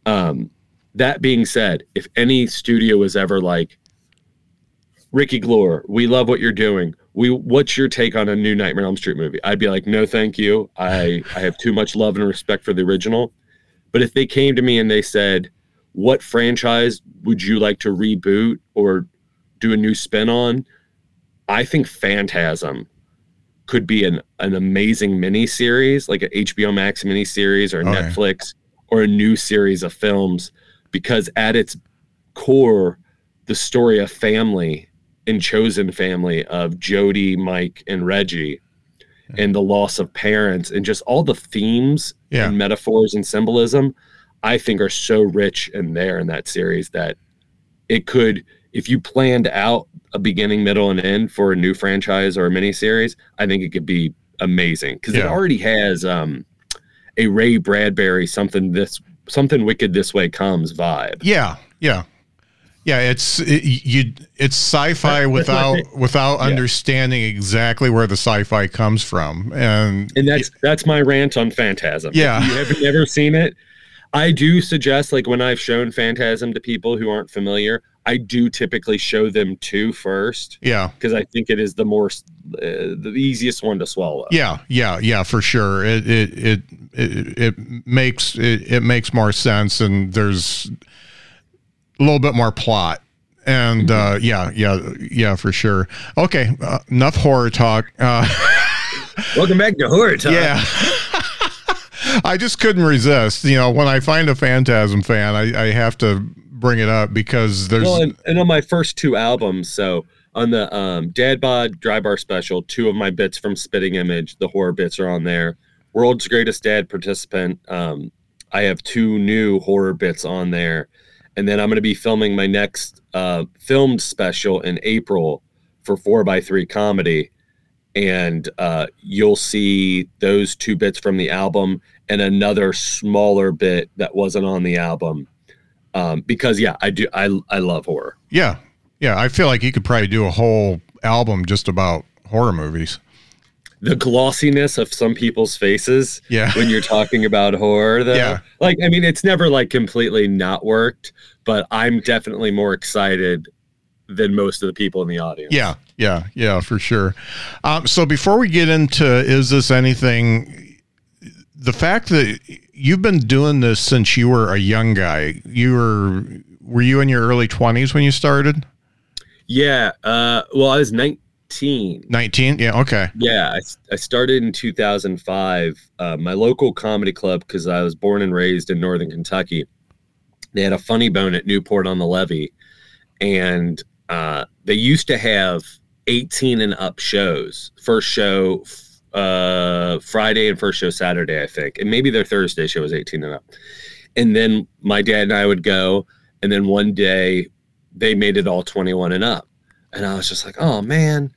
Um, that being said, if any studio was ever like, Ricky Glore, we love what you're doing. We, what's your take on a new Nightmare on Elm Street movie? I'd be like, no, thank you. I, I have too much love and respect for the original. But if they came to me and they said, what franchise would you like to reboot or do a new spin on? I think Phantasm could be an, an amazing mini series, like an H B O Max mini series or oh, Netflix yeah. or a new series of films, because at its core, the story of family and chosen family of Jody, Mike, and Reggie yeah. and the loss of parents and just all the themes yeah. and metaphors and symbolism I think are so rich in there in that series that it could, if you planned out a beginning, middle, and end for a new franchise or a miniseries, I think it could be amazing because yeah. it already has um, a Ray Bradbury something this something wicked this way comes vibe. Yeah, yeah, yeah. It's it, you. It's sci-fi without without yeah. understanding exactly where the sci-fi comes from, and and that's y- that's my rant on Phantasm. Yeah, if you have never seen it. I do suggest, like, when I've shown Phantasm to people who aren't familiar, I do typically show them two first. Yeah. Because I think it is the more, uh, the easiest one to swallow. Yeah, yeah, yeah, for sure. It it it it, it makes it, it makes more sense, and there's a little bit more plot. And, mm-hmm. uh, yeah, yeah, yeah, for sure. Okay, uh, enough horror talk. Uh, Welcome back to Horror Talk. Yeah. I just couldn't resist. You know, when I find a Phantasm fan, I, I have to bring it up because there's. Well, and, and on my first two albums, so on the um, Dad Bod Dry Bar special, two of my bits from Spitting Image, the horror bits are on there. World's Greatest Dad, Participant, um, I have two new horror bits on there. And then I'm going to be filming my next uh, filmed special in April for four by three Comedy. And uh, you'll see those two bits from the album and another smaller bit that wasn't on the album. Um, because, yeah, I do. I, I love horror. Yeah. Yeah. I feel like you could probably do a whole album just about horror movies. The glossiness of some people's faces yeah. when you're talking about horror, though. Yeah. Like, I mean, it's never like completely not worked, but I'm definitely more excited than most of the people in the audience. Yeah, yeah, yeah, for sure. Um, so before we get into Is This Anything, the fact that you've been doing this since you were a young guy, you were, were you in your early twenties when you started? Yeah, uh, well, I was nineteen. nineteen Yeah. Okay. Yeah. I, I started in two thousand five. Uh, my local comedy club, because I was born and raised in Northern Kentucky, they had a Funny Bone at Newport on the Levee. And uh, they used to have eighteen and up shows. First show uh, Friday and first show Saturday, I think. And maybe their Thursday show was eighteen and up. And then my dad and I would go. And then one day they made it all twenty-one and up. And I was just like, oh, man.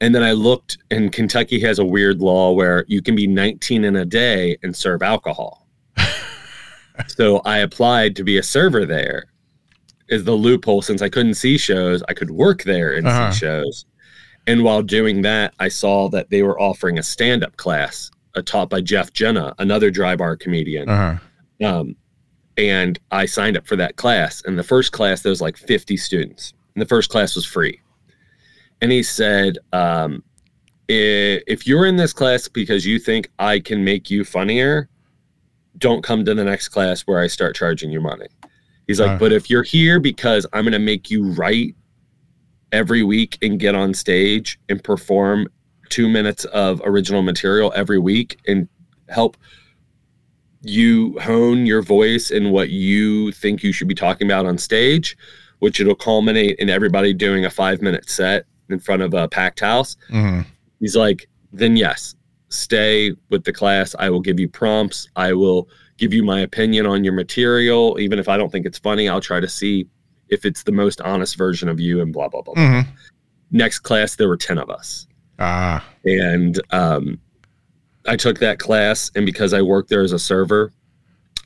And then I looked, and Kentucky has a weird law where you can be nineteen in a day and serve alcohol. So I applied to be a server there as the loophole. Since I couldn't see shows, I could work there and uh-huh. see shows. And while doing that, I saw that they were offering a stand-up class uh, taught by Jeff Jenna, another Dry Bar comedian. Uh-huh. Um, and I signed up for that class. And the first class, there was like fifty students. And the first class was free. And he said, um, if you're in this class because you think I can make you funnier, don't come to the next class where I start charging you money. He's like, uh, but if you're here because I'm going to make you write every week and get on stage and perform two minutes of original material every week and help you hone your voice and what you think you should be talking about on stage, which it'll culminate in everybody doing a five-minute set in front of a packed house. Mm-hmm. He's like, then yes, stay with the class. I will give you prompts. I will give you my opinion on your material. Even if I don't think it's funny, I'll try to see if it's the most honest version of you and blah, blah, blah. Mm-hmm. Next class, there were ten of us. Ah. And um, I took that class, and because I worked there as a server,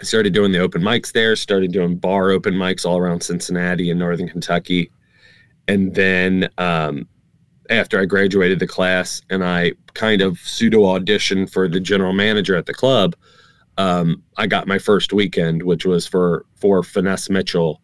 I started doing the open mics there, started doing bar open mics all around Cincinnati and Northern Kentucky. And then um, after I graduated the class and I kind of pseudo auditioned for the general manager at the club, um, I got my first weekend, which was for, for Finesse Mitchell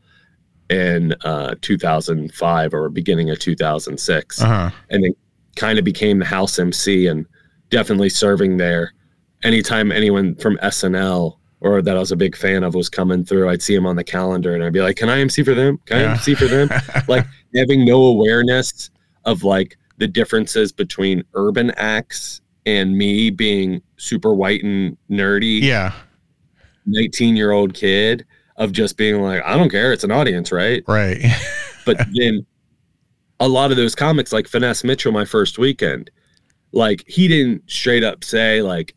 in uh, two thousand five or beginning of two thousand six. Uh-huh. And then kind of became the house M C and definitely serving there. Anytime anyone from S N L or that I was a big fan of was coming through, I'd see him on the calendar and I'd be like, can I M C for them? Can yeah. I M C for them? Like having no awareness of like the differences between urban acts and me being super white and nerdy. Yeah. nineteen year old kid of just being like, I don't care. It's an audience. Right. Right. But then a lot of those comics like Finesse Mitchell, my first weekend, like he didn't straight up say like,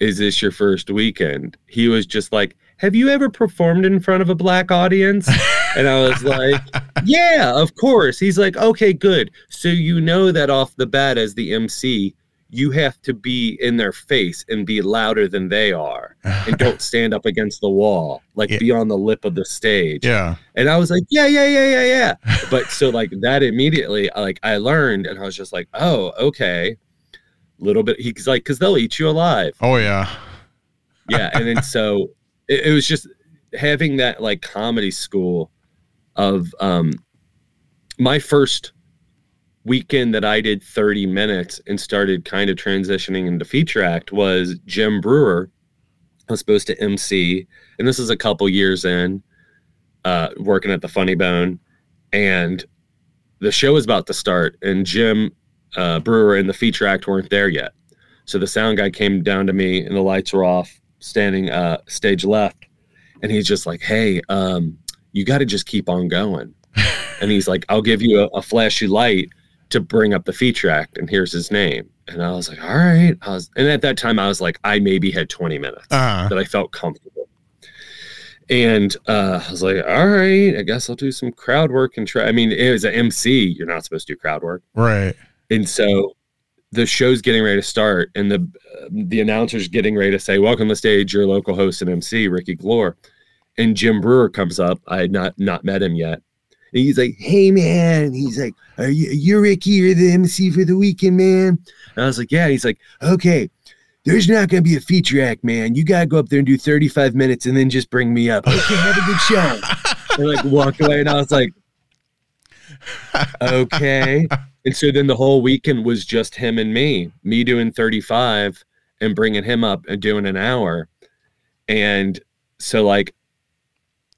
is this your first weekend? He was just like, have you ever performed in front of a black audience? And I was like, yeah, of course. He's like, okay, good. So you know that off the bat as the M C, you have to be in their face and be louder than they are. And don't stand up against the wall. Like yeah. be on the lip of the stage. Yeah. And I was like, yeah, yeah, yeah, yeah, yeah. But so like that immediately, like I learned and I was just like, oh, okay. Little bit, he's like, because they'll eat you alive. Oh yeah, yeah. And then so it, it was just having that like comedy school of um, my first weekend that I did thirty minutes and started kind of transitioning into feature act was Jim Brewer. I was supposed to M C, and this is a couple years in uh, working at the Funny Bone, and the show is about to start, and Jim Uh, Brewer and the feature act weren't there yet. So the sound guy came down to me and the lights were off, standing uh, stage left. And he's just like, hey, um, you got to just keep on going. And he's like, I'll give you a, a flashy light to bring up the feature act, and here's his name. And I was like, all right. I was, and at that time, I was like, I maybe had twenty minutes uh-huh. that I felt comfortable. And uh, I was like, all right, I guess I'll do some crowd work and try. I mean, as an M C, you're not supposed to do crowd work. Right. And so the show's getting ready to start, and the uh, the announcer's getting ready to say, welcome to the stage, your local host and M C, Ricky Glore. And Jim Brewer comes up. I had not, not met him yet. And he's like, hey, man. And he's like, are you you're Ricky? You're the M C for the weekend, man. And I was like, yeah. And he's like, okay, there's not going to be a feature act, man. You got to go up there and do thirty-five minutes and then just bring me up. Okay, have a good show. And like walked away. And I was like, okay. And so then the whole weekend was just him and me, me doing thirty-five and bringing him up and doing an hour. And so like,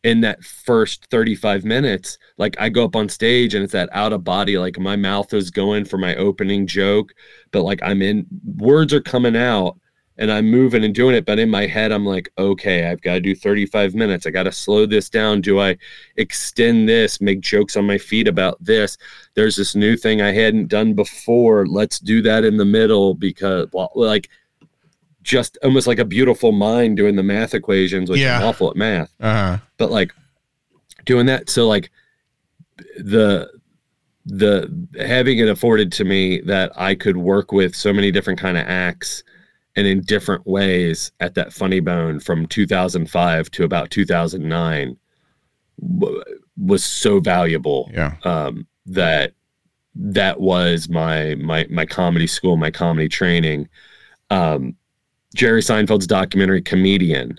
in that first thirty-five minutes, like I go up on stage and it's that out of body, like my mouth is going for my opening joke, but like I'm in, words are coming out and I'm moving and doing it. But in my head, I'm like, okay, I've got to do thirty-five minutes. I got to slow this down. Do I extend this, make jokes on my feet about this? There's this new thing I hadn't done before. Let's do that in the middle because well, like just almost like a beautiful mind doing the math equations, which yeah. I'm awful at math, uh-huh. but like doing that. So like the, the having it afforded to me that I could work with so many different kind of acts and in different ways at that Funny Bone from two thousand five to about two thousand nine w- was so valuable. Yeah. Um, that, that was my, my, my comedy school, my comedy training. Um, Jerry Seinfeld's documentary Comedian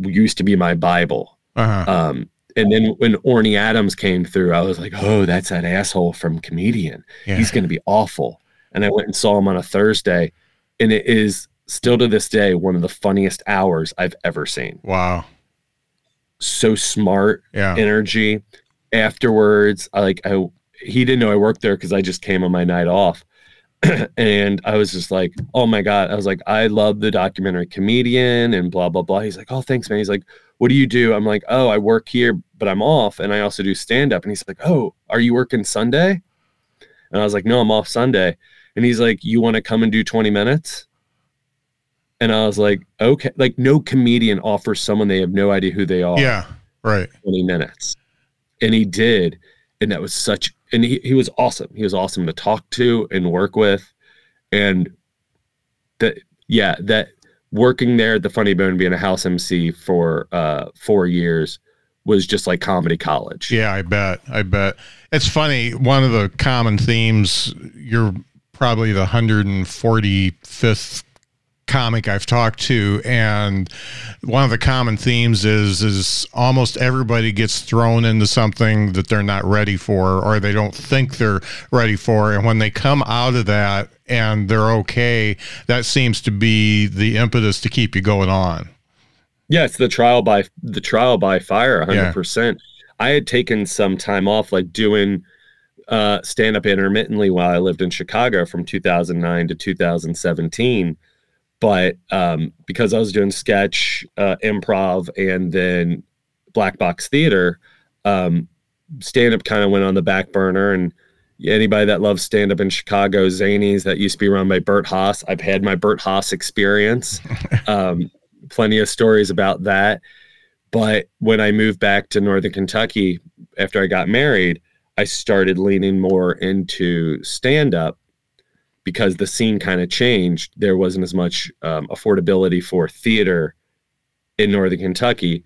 used to be my Bible. Uh-huh. Um, and then when Orny Adams came through, I was like, oh, that's that asshole from Comedian. Yeah. He's going to be awful. And I went and saw him on a Thursday, and it is still to this day one of the funniest hours I've ever seen. Wow. So smart, yeah. energy. Afterwards, I like I he didn't know I worked there because I just came on my night off. And I was just like, oh my God. I was like, I love the documentary Comedian and blah, blah, blah. He's like, oh, thanks, man. He's like, what do you do? I'm like, oh, I work here, but I'm off. And I also do stand up. And he's like, oh, are you working Sunday? And I was like, no, I'm off Sunday. And he's like, you want to come and do twenty minutes? And I was like, okay. Like no comedian offers someone they have no idea who they are. Yeah. Right. twenty minutes. And he did. And that was such, and he, he was awesome. He was awesome to talk to and work with. And that, yeah, that working there at the Funny Bone, being a house M C for uh, four years was just like comedy college. Yeah, I bet. I bet. It's funny. One of the common themes, you're probably the one hundred forty-fifth comic I've talked to, and one of the common themes is is almost everybody gets thrown into something that they're not ready for or they don't think they're ready for, and when they come out of that and they're okay, that seems to be the impetus to keep you going on. Yeah, it's the trial by the trial by fire one hundred percent. Yeah. I had taken some time off like doing uh stand-up intermittently while I lived in Chicago from two thousand nine to two thousand seventeen. But um, because I was doing sketch, uh, improv, and then black box theater, um, stand-up kind of went on the back burner. And anybody that loves stand-up in Chicago, Zanies, that used to be run by Bert Haas, I've had my Bert Haas experience. Um, plenty of stories about that. But when I moved back to Northern Kentucky after I got married, I started leaning more into stand-up, because the scene kind of changed. There wasn't as much um, affordability for theater in Northern Kentucky,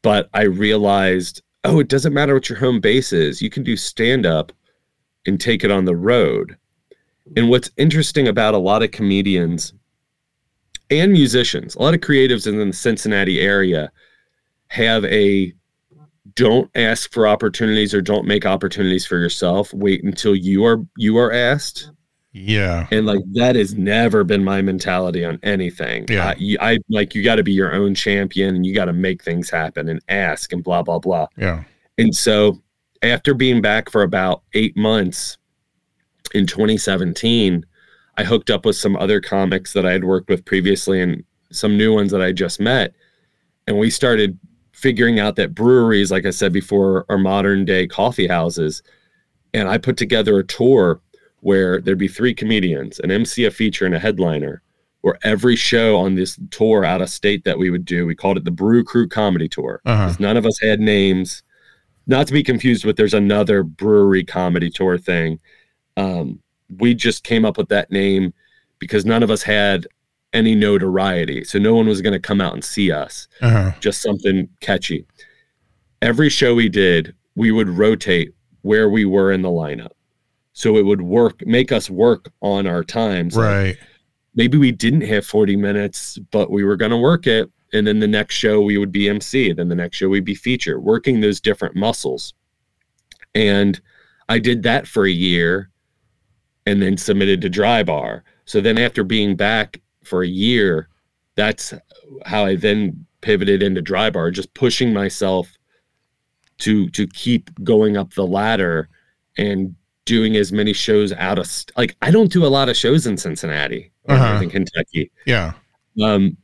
but I realized, oh, it doesn't matter what your home base is. You can do stand up and take it on the road. And what's interesting about a lot of comedians and musicians, a lot of creatives in the Cincinnati area have a don't ask for opportunities or don't make opportunities for yourself. Wait until you are, you are asked. Yeah. And like that has never been my mentality on anything. Yeah. I, I like you got to be your own champion and you got to make things happen and ask and blah, blah, blah. Yeah. And so after being back for about eight months in twenty seventeen, I hooked up with some other comics that I had worked with previously and some new ones that I just met. And we started figuring out that breweries, like I said before, are modern day coffee houses. And I put together a tour where there'd be three comedians, an M C, a feature, and a headliner, where every show on this tour out of state that we would do, we called it the Brew Crew Comedy Tour. Uh-huh. None of us had names, not to be confused with there's another brewery comedy tour thing. Um, we just came up with that name because none of us had any notoriety. So no one was going to come out and see us, uh-huh. just something catchy. Every show we did, we would rotate where we were in the lineup. So it would work, make us work on our times. Right. Like maybe we didn't have forty minutes, but we were going to work it. And then the next show we would be M C. Then the next show we'd be feature, working those different muscles. And I did that for a year and then submitted to Dry Bar. So then after being back for a year, that's how I then pivoted into Dry Bar, just pushing myself to to keep going up the ladder and doing as many shows out of st- like I don't do a lot of shows in Cincinnati or uh-huh. Northern Kentucky. Yeah. Um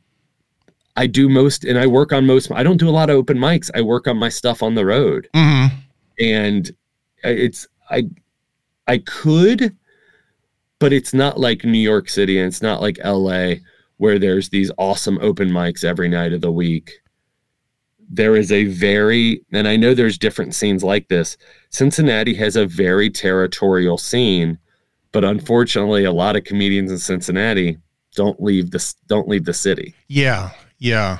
I do most, and I work on most, I don't do a lot of open mics. I work on my stuff on the road. Mm-hmm. And it's, I, I could, but it's not like New York City and it's not like L A where there's these awesome open mics every night of the week. There is a very, and I know there's different scenes like this. Cincinnati has a very territorial scene, but unfortunately a lot of comedians in Cincinnati don't leave the, don't leave the city. Yeah. Yeah.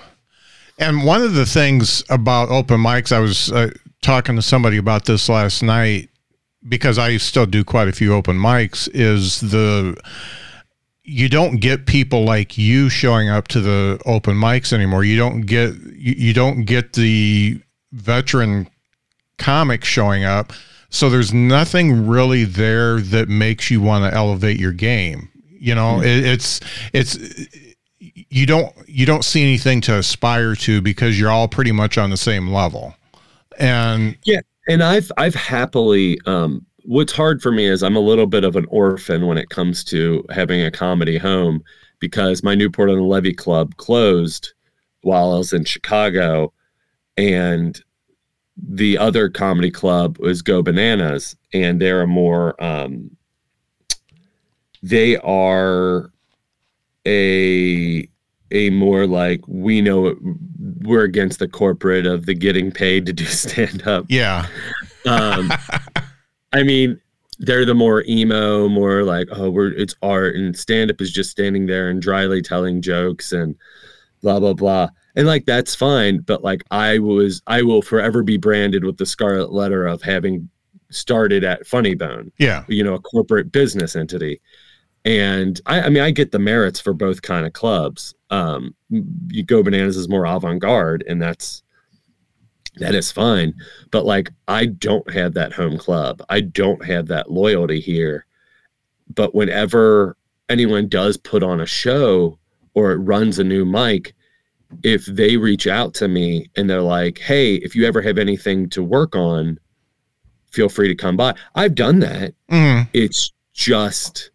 And one of the things about open mics, I was uh, talking to somebody about this last night, because I still do quite a few open mics, is the, you don't get people like you showing up to the open mics anymore. You don't get, you, you don't get the veteran comic showing up. So there's nothing really there that makes you want to elevate your game. You know, it, it's, it's, you don't, you don't see anything to aspire to because you're all pretty much on the same level. And yeah. And I've, I've happily, um, what's hard for me is I'm a little bit of an orphan when it comes to having a comedy home, because my Newport on the Levee club closed while I was in Chicago, and the other comedy club was Go Bananas. And they're a more, um, they are a a more like, we know it, we're against the corporate of the getting paid to do stand-up. Yeah. um, I mean, they're the more emo, more like, oh, we're it's art, and stand-up is just standing there and dryly telling jokes and blah, blah, blah. And like, that's fine. But like, I was, I will forever be branded with the scarlet letter of having started at Funny Bone. Yeah. You know, a corporate business entity. And I, I mean, I get the merits for both kind of clubs. Um, you Go Bananas is more avant-garde, and that's, that is fine. But like, I don't have that home club. I don't have that loyalty here. But whenever anyone does put on a show or it runs a new mic, if they reach out to me and they're like, hey, if you ever have anything to work on, feel free to come by. I've done that. Mm. It's just...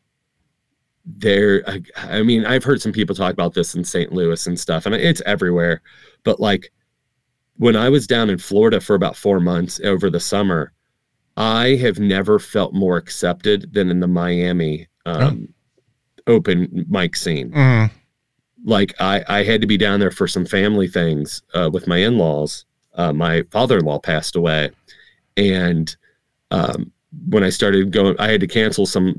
There, I, I mean, I've heard some people talk about this in Saint Louis and stuff, and it's everywhere. But like, when I was down in Florida for about four months over the summer, I have never felt more accepted than in the Miami um, oh. open mic scene. Mm-hmm. Like, I, I had to be down there for some family things uh, with my in-laws. Uh, my father-in-law passed away, and um, when I started going, I had to cancel some.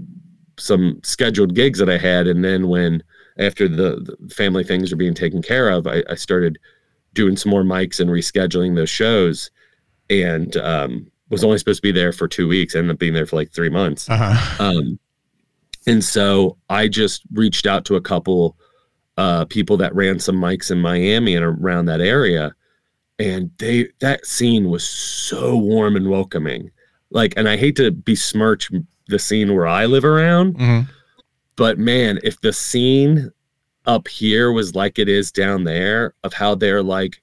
some scheduled gigs that I had. And then when, after the, the family things were being taken care of, I, I started doing some more mics and rescheduling those shows, and um, was only supposed to be there for two weeks. I ended up being there for like three months. Uh-huh. Um, and so I just reached out to a couple uh, people that ran some mics in Miami and around that area. And they, that scene was so warm and welcoming. Like, and I hate to besmirch the scene where I live around, mm-hmm. but man, if the scene up here was like it is down there, of how they're like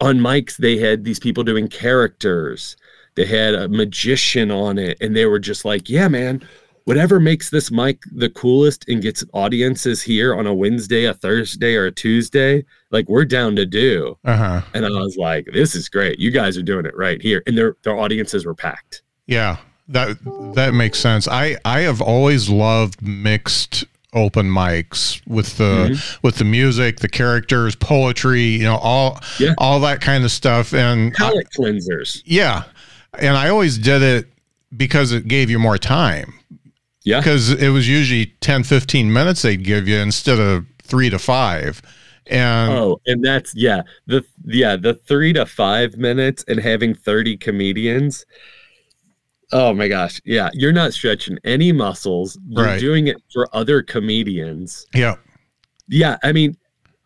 on mics, they had these people doing characters, they had a magician on it, and they were just like, yeah, man, whatever makes this mic the coolest and gets audiences here on a Wednesday, a Thursday, or a Tuesday, like, we're down to do. Uh-huh. And I was like, this is great. You guys are doing it right here. And their, their audiences were packed. Yeah. That that makes sense. I, I have always loved mixed open mics with the mm-hmm. with the music, the characters, poetry, you know, all yeah. all that kind of stuff. And palate cleansers. Yeah. And I always did it because it gave you more time. Yeah. Because it was usually ten, fifteen minutes they'd give you instead of three to five. And oh, and that's yeah, the yeah, the three to five minutes and having thirty comedians. Oh my gosh. Yeah. You're not stretching any muscles. You're right. doing it for other comedians. Yeah. Yeah. I mean,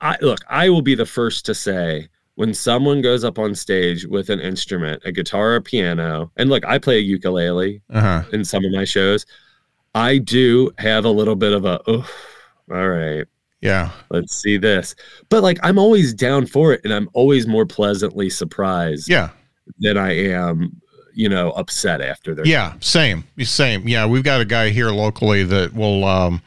I look, I will be the first to say when someone goes up on stage with an instrument, a guitar, a piano, and look, I play a ukulele uh-huh. in some of my shows. I do have a little bit of a, oh, all right. Yeah. Let's see this. But like, I'm always down for it and I'm always more pleasantly surprised yeah. than I am, you know, upset after their yeah game. same same yeah we've got a guy here locally that will um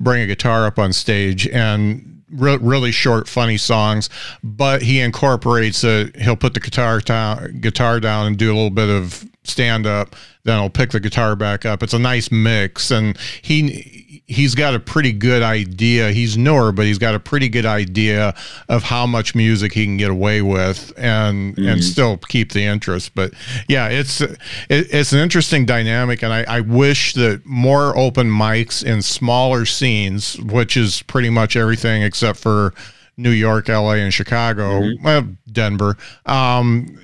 bring a guitar up on stage and re- really short funny songs, but he incorporates a he'll put the guitar ta- guitar down and do a little bit of stand-up, then he'll pick the guitar back up. It's a nice mix, and he he's got a pretty good idea. He's newer, but he's got a pretty good idea of how much music he can get away with and mm-hmm. and still keep the interest. But yeah, it's it, it's an interesting dynamic, and I, I wish that more open mics in smaller scenes, which is pretty much everything except for New York, L A, and Chicago, mm-hmm. well, Denver. Um,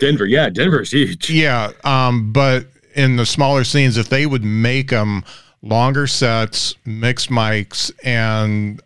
Denver, yeah, Denver's huge. Yeah, um, but in the smaller scenes, if they would make them longer sets, mixed mics, and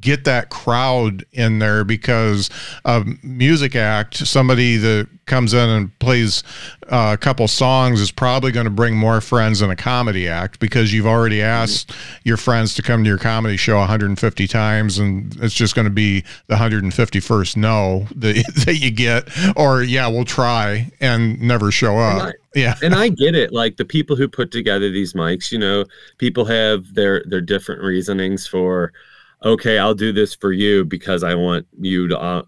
get that crowd in there, because a music act, somebody that comes in and plays a couple songs is probably going to bring more friends than a comedy act, because you've already asked your friends to come to your comedy show one hundred fifty times, and it's just going to be the one hundred fifty-first no that, that you get, or yeah, we'll try and never show up. And I, yeah. And I get it. Like the people who put together these mics, you know, people have their, their different reasonings for, okay, I'll do this for you because I want you to uh,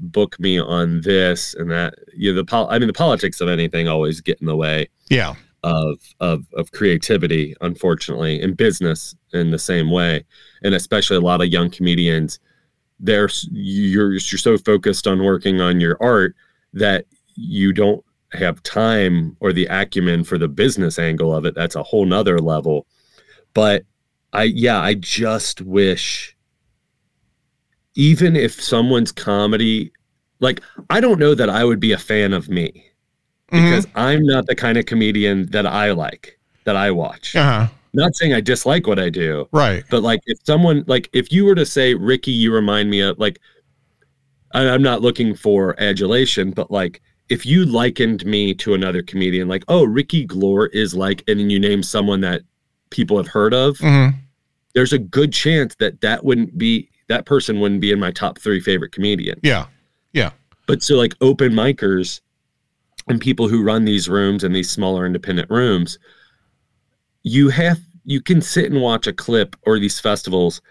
book me on this and that. You know, the pol- I mean, the politics of anything always get in the way. Yeah. Of of of creativity, unfortunately, and business in the same way, and especially a lot of young comedians. They're you're you're so focused on working on your art that you don't have time or the acumen for the business angle of it. That's a whole nother level, but. I, yeah, I just wish, even if someone's comedy, like, I don't know that I would be a fan of me because mm-hmm. I'm not the kind of comedian that I like, that I watch. Uh-huh. Not saying I dislike what I do. Right. But like, if someone, like, if you were to say, Ricky, you remind me of, like, I, I'm not looking for adulation, but like, if you likened me to another comedian, like, oh, Ricky Glore is like, and then you name someone that people have heard of, mm-hmm. there's a good chance that that wouldn't be, that person wouldn't be in my top three favorite comedian. Yeah. Yeah. But so like open micers and people who run these rooms and these smaller independent rooms, you have, you can sit and watch a clip or these festivals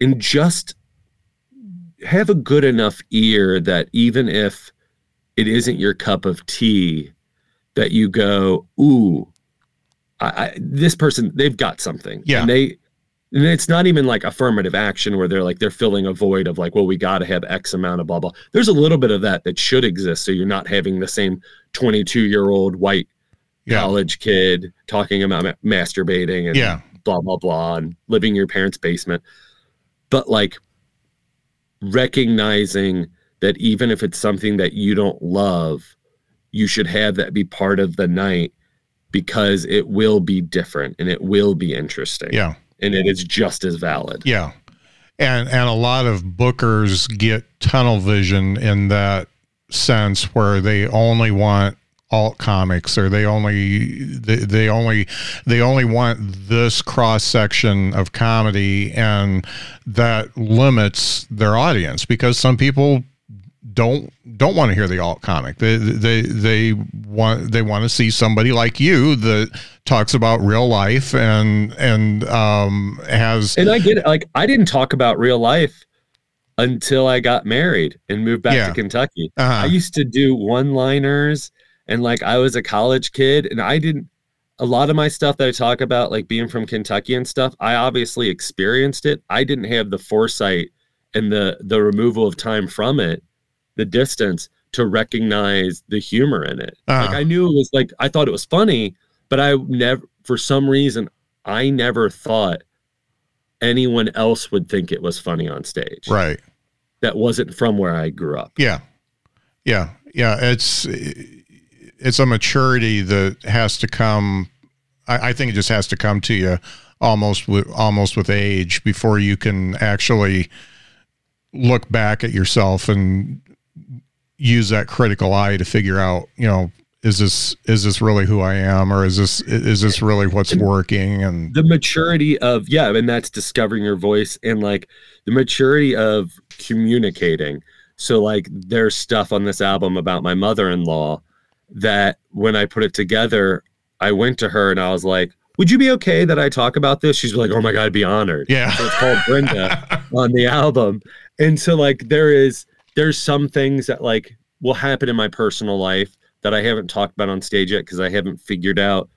and just have a good enough ear that even if it isn't your cup of tea, that you go, ooh, I, I, this person, they've got something. Yeah. And they, and it's not even like affirmative action where they're like, they're filling a void of like, well, we got to have X amount of blah, blah. There's a little bit of that that should exist. So you're not having the same twenty-two year old white yeah. college kid talking about ma- masturbating and yeah. blah, blah, blah, and living in your parents' basement. But like recognizing that even if it's something that you don't love, you should have that be part of the night, because it will be different and it will be interesting. Yeah. And it is just as valid. Yeah. And and a lot of bookers get tunnel vision in that sense where they only want alt comics, or they only they, they only they only want this cross section of comedy, and that limits their audience, because some people don't don't want to hear the alt comic. They they they want they want to see somebody like you that talks about real life and and um has. And I get it. Like I didn't talk about real life until I got married and moved back yeah. to Kentucky. Uh-huh. I used to do one liners and like I was a college kid and I didn't. a lot of my stuff that I talk about, like being from Kentucky and stuff, I obviously experienced it. I didn't have the foresight and the the removal of time from it, the distance, to recognize the humor in it. Uh-huh. Like I knew it was like, I thought it was funny, but I never, for some reason, I never thought anyone else would think it was funny on stage. Right. That wasn't from where I grew up. Yeah. Yeah. Yeah. It's, it's a maturity that has to come. I, I think it just has to come to you almost with, almost with age before you can actually look back at yourself and use that critical eye to figure out, you know, is this, is this really who I am? Or is this, is this really what's working? And the maturity of, yeah. And that's discovering your voice and like the maturity of communicating. So like there's stuff on this album about my mother-in-law that when I put it together, I went to her and I was like, would you be okay that I talk about this? She's like, oh my God, I'd be honored. Yeah. So it's called Brenda on the album. And so like, there is, there's some things that like will happen in my personal life that I haven't talked about on stage yet, because I haven't figured out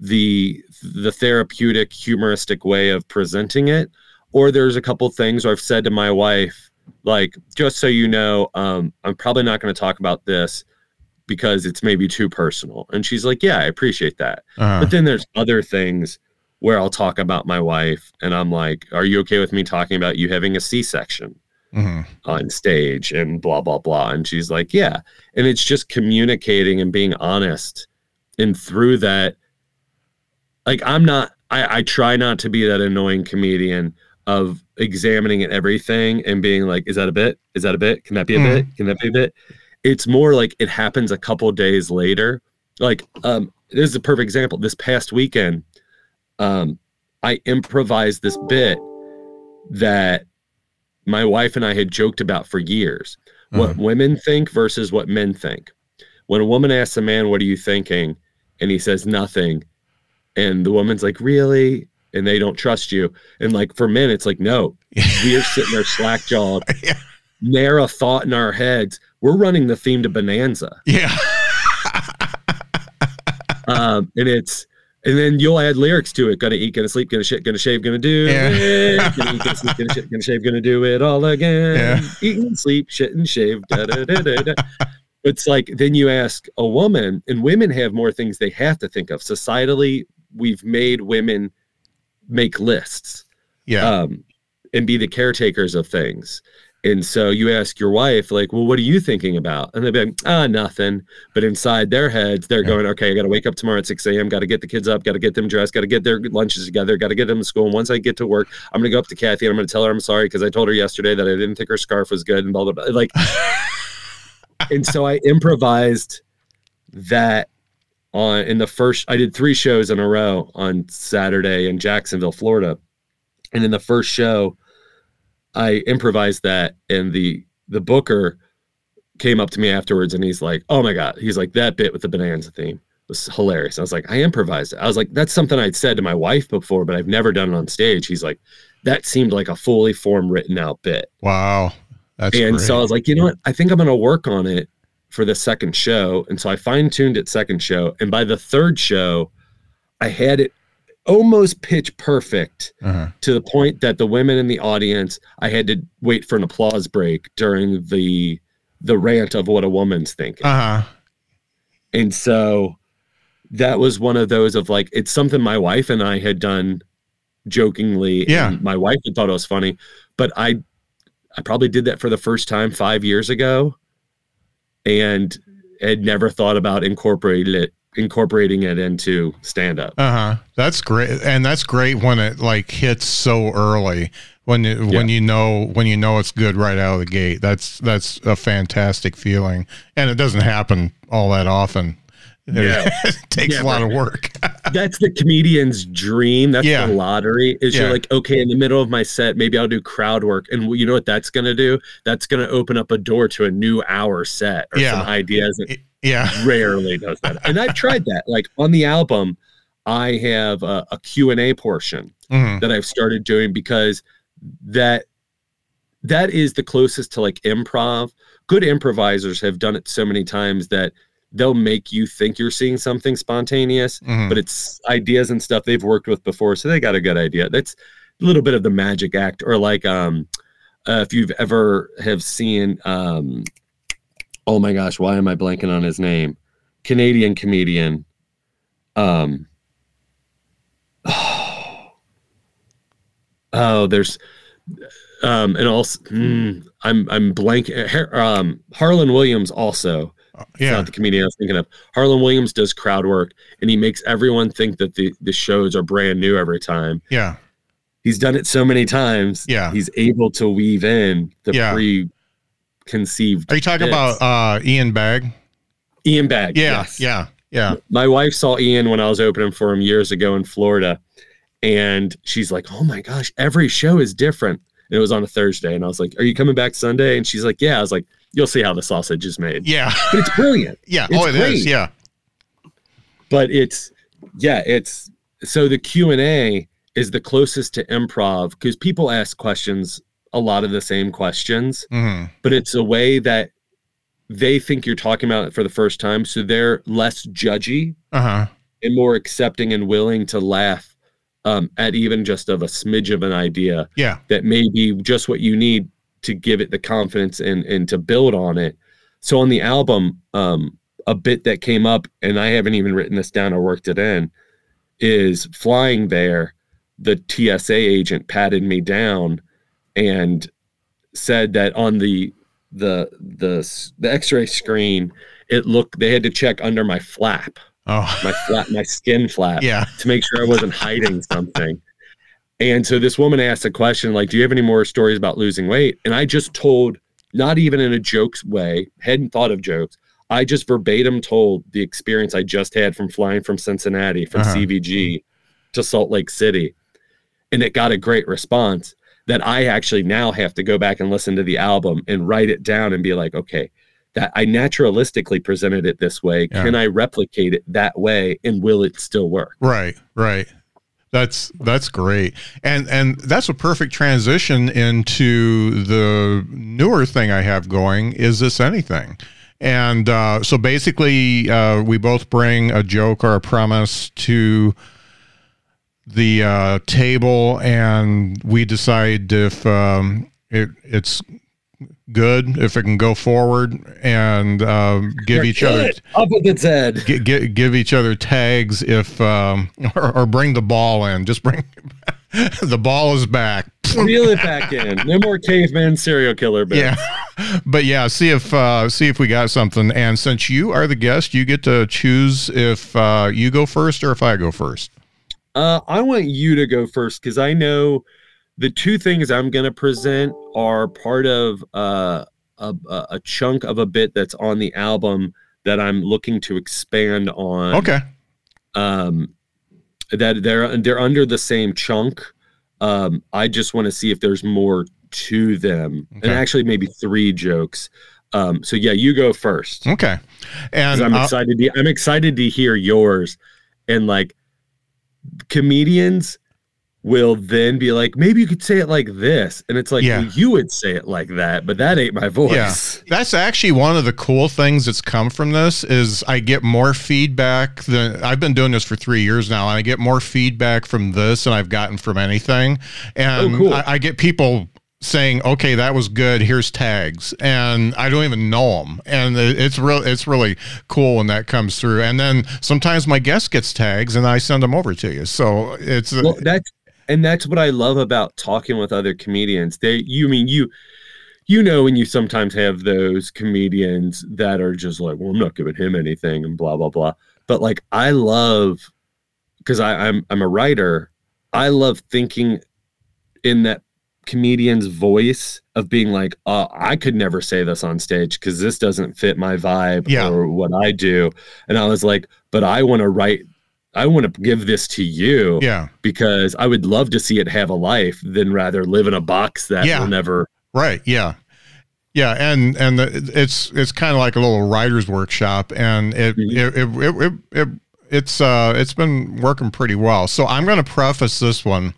the, the therapeutic humoristic way of presenting it. Or there's a couple things where I've said to my wife, like, just so you know, um, I'm probably not going to talk about this because it's maybe too personal. And she's like, yeah, I appreciate that. Uh-huh. But then there's other things where I'll talk about my wife and I'm like, are you okay with me talking about you having a C-section mm-hmm. on stage and blah, blah, blah. And she's like, yeah. And it's just communicating and being honest. And through that, like, I'm not, I, I try not to be that annoying comedian of examining everything and being like, is that a bit? Is that a bit? Can that be a mm. bit? Can that be a bit? It's more like it happens a couple days later. Like, um, this is a perfect example. This past weekend, um, I improvised this bit that my wife and I had joked about for years. Mm. What women think versus what men think. When a woman asks a man, what are you thinking? And he says nothing. And the woman's like, really? And they don't trust you. And like for men, it's like, no, we are sitting there slack jawed, yeah. narrow thought in our heads. We're running the theme to Bonanza. Yeah. um, and it's, and then you'll add lyrics to it. Gonna eat, gonna sleep, gonna shit, gonna shave, gonna do yeah. it. Gonna eat, gonna sleep, gonna shit, gonna shave, gonna do it all again. Yeah. Eating, sleep, shit, and shave. Da, da, da, da, da. It's like, then you ask a woman, and women have more things they have to think of. Societally, we've made women make lists yeah, um, and be the caretakers of things. And so you ask your wife, like, well, what are you thinking about? And they'll be like, ah, oh, nothing. But inside their heads, they're yeah. going, okay, I got to wake up tomorrow at six a.m., got to get the kids up, got to get them dressed, got to get their lunches together, got to get them to school. And once I get to work, I'm going to go up to Kathy and I'm going to tell her I'm sorry because I told her yesterday that I didn't think her scarf was good and blah, blah, blah. Like, and so I improvised that. On in the first, I did three shows in a row on Saturday in Jacksonville, Florida. And in the first show, I improvised that. And the, the booker came up to me afterwards and he's like, oh my God. He's like, that bit with the Bonanza theme was hilarious. I was like, I improvised it. I was like, that's something I'd said to my wife before, but I've never done it on stage. He's like, that seemed like a fully formed written out bit. Wow. That's and great. So I was like, you know what? I think I'm going to work on it for the second show. And so I fine tuned it second show. And by the third show, I had it almost pitch perfect uh-huh. to the point that the women in the audience, I had to wait for an applause break during the, the rant of what a woman's thinking. Uh-huh. And so that was one of those of like, it's something my wife and I had done jokingly. Yeah. And my wife had thought it was funny, but I, I probably did that for the first time five years ago. And had never thought about incorporating it, incorporating it into stand-up. Uh-huh. That's great, and that's great when it like hits so early. When it, yeah. when you know when you know it's good right out of the gate. That's that's a fantastic feeling, and it doesn't happen all that often. Yeah. It takes yeah, a lot of work. That's the comedian's dream. That's yeah. the lottery. Is yeah. you're like, okay, in the middle of my set, maybe I'll do crowd work. And you know what that's going to do? That's going to open up a door to a new hour set or yeah. some ideas. It, yeah. Rarely does that. And I've tried that. Like on the album, I have a, a Q and A portion mm-hmm. that I've started doing because that that is the closest to like improv. Good improvisers have done it so many times that they'll make you think you're seeing something spontaneous, mm-hmm. but it's ideas and stuff they've worked with before, so they got a good idea. That's a little bit of the magic act. Or like um, uh, if you've ever have seen, um, oh my gosh, why am I blanking on his name? Canadian comedian. Um, oh, oh there's... Um, and also, mm, I'm I'm blank. Um, Harlan Williams also, yeah, not the comedian I was thinking of. Harlan Williams does crowd work, and he makes everyone think that the, the shows are brand new every time. Yeah, he's done it so many times. Yeah, he's able to weave in the yeah. preconceived. Are you talking bits. about uh, Ian Bagg? Ian Bagg. Yeah, yes. yeah, yeah. My wife saw Ian when I was opening for him years ago in Florida, and she's like, "Oh my gosh, every show is different." It was on a Thursday, and I was like, "Are you coming back Sunday?" And she's like, "Yeah." I was like, "You'll see how the sausage is made." Yeah, but it's brilliant. Yeah, it's oh, it great. is. Yeah, but it's yeah, it's so the Q and A is the closest to improv because people ask questions, a lot of the same questions, mm-hmm. but it's a way that they think you're talking about it for the first time, so they're less judgy uh-huh. and more accepting and willing to laugh. Um, at even just of a smidge of an idea yeah. that may be just what you need to give it the confidence and, and to build on it. So on the album, um, a bit that came up, and I haven't even written this down or worked it in, is flying there. The T S A agent patted me down and said that on the the the the X-ray screen, it looked they had to check under my flap. Oh, my flat, my skin flap yeah. to make sure I wasn't hiding something. And so this woman asked a question like, do you have any more stories about losing weight? And I just told, not even in a jokes way, hadn't thought of jokes. I just verbatim told the experience I just had from flying from Cincinnati, from uh-huh. C V G to Salt Lake City. And it got a great response that I actually now have to go back and listen to the album and write it down and be like, okay, that I naturalistically presented it this way. Yeah. Can I replicate it that way? And will it still work? Right. Right. That's, that's great. And, and that's a perfect transition into the newer thing I have going. Is This Anything? And, uh, so basically, uh, we both bring a joke or a premise to the, uh, table, and we decide if, um, it, it's, good if it can go forward, and um give You're each other up with its head. G- g- give each other tags if um or, or bring the ball in. Just bring the ball is back. Reel it back in. No more caveman serial killer bits. Yeah. But yeah, see if uh see if we got something. And since you are the guest, you get to choose if uh you go first or if I go first. Uh I want you to go first because I know the two things I'm going to present are part of uh, a, a chunk of a bit that's on the album that I'm looking to expand on. Okay. Um, that they're they're under the same chunk. Um, I just want to see if there's more to them, okay. and actually maybe three jokes. Um, so yeah, you go first. Okay. And I'm I'll- excited. To, I'm excited to hear yours, and like comedians will then be like, maybe you could say it like this. And it's like, yeah. well, you would say it like that, but that ain't my voice. Yeah. That's actually one of the cool things that's come from this is I get more feedback than I've been doing this for three years now. And I get more feedback from this than I've gotten from anything. And oh, cool. I, I get people saying, okay, that was good. Here's tags. And I don't even know them. And it's real. It's really cool when that comes through. And then sometimes my guest gets tags and I send them over to you. So it's, well, that's, And that's what I love about talking with other comedians. They, you mean you, you know, and you sometimes have those comedians that are just like, well, I'm not giving him anything and blah, blah, blah. But like, I love, cause I, I'm, I'm a writer. I love thinking in that comedian's voice of being like, uh, I could never say this on stage cause this doesn't fit my vibe yeah. or what I do. And I was like, but I want to write I want to give this to you yeah. because I would love to see it have a life than rather live in a box that yeah. will never. Right. Yeah. Yeah. And, and the, it's, it's kind of like a little writer's workshop, and it, mm-hmm. it, it, it, it, it, it's, uh, it's been working pretty well. So I'm going to preface this one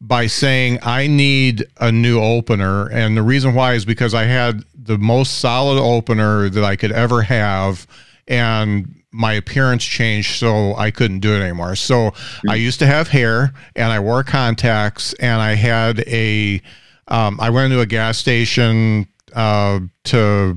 by saying I need a new opener. And the reason why is because I had the most solid opener that I could ever have and my appearance changed, so I couldn't do it anymore. So mm-hmm. I used to have hair, and I wore contacts, and I had a, um, I went into a gas station uh, to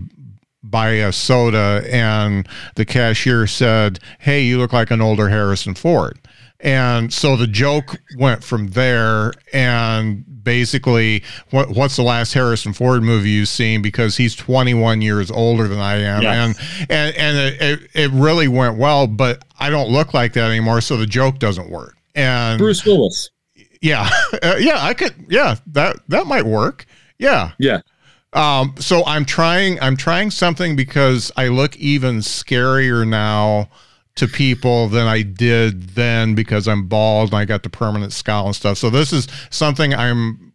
buy a soda, and the cashier said, "Hey, you look like an older Harrison Ford." And so the joke went from there, and basically, what, what's the last Harrison Ford movie you've seen? Because he's twenty-one years older than I am, yes. and and, and it, it really went well. But I don't look like that anymore, so the joke doesn't work. And Bruce Willis, yeah, uh, yeah, I could, yeah, that that might work, yeah, yeah. Um, so I'm trying, I'm trying something because I look even scarier now to people than I did then, because I'm bald and I got the permanent scowl and stuff. So this is something I'm,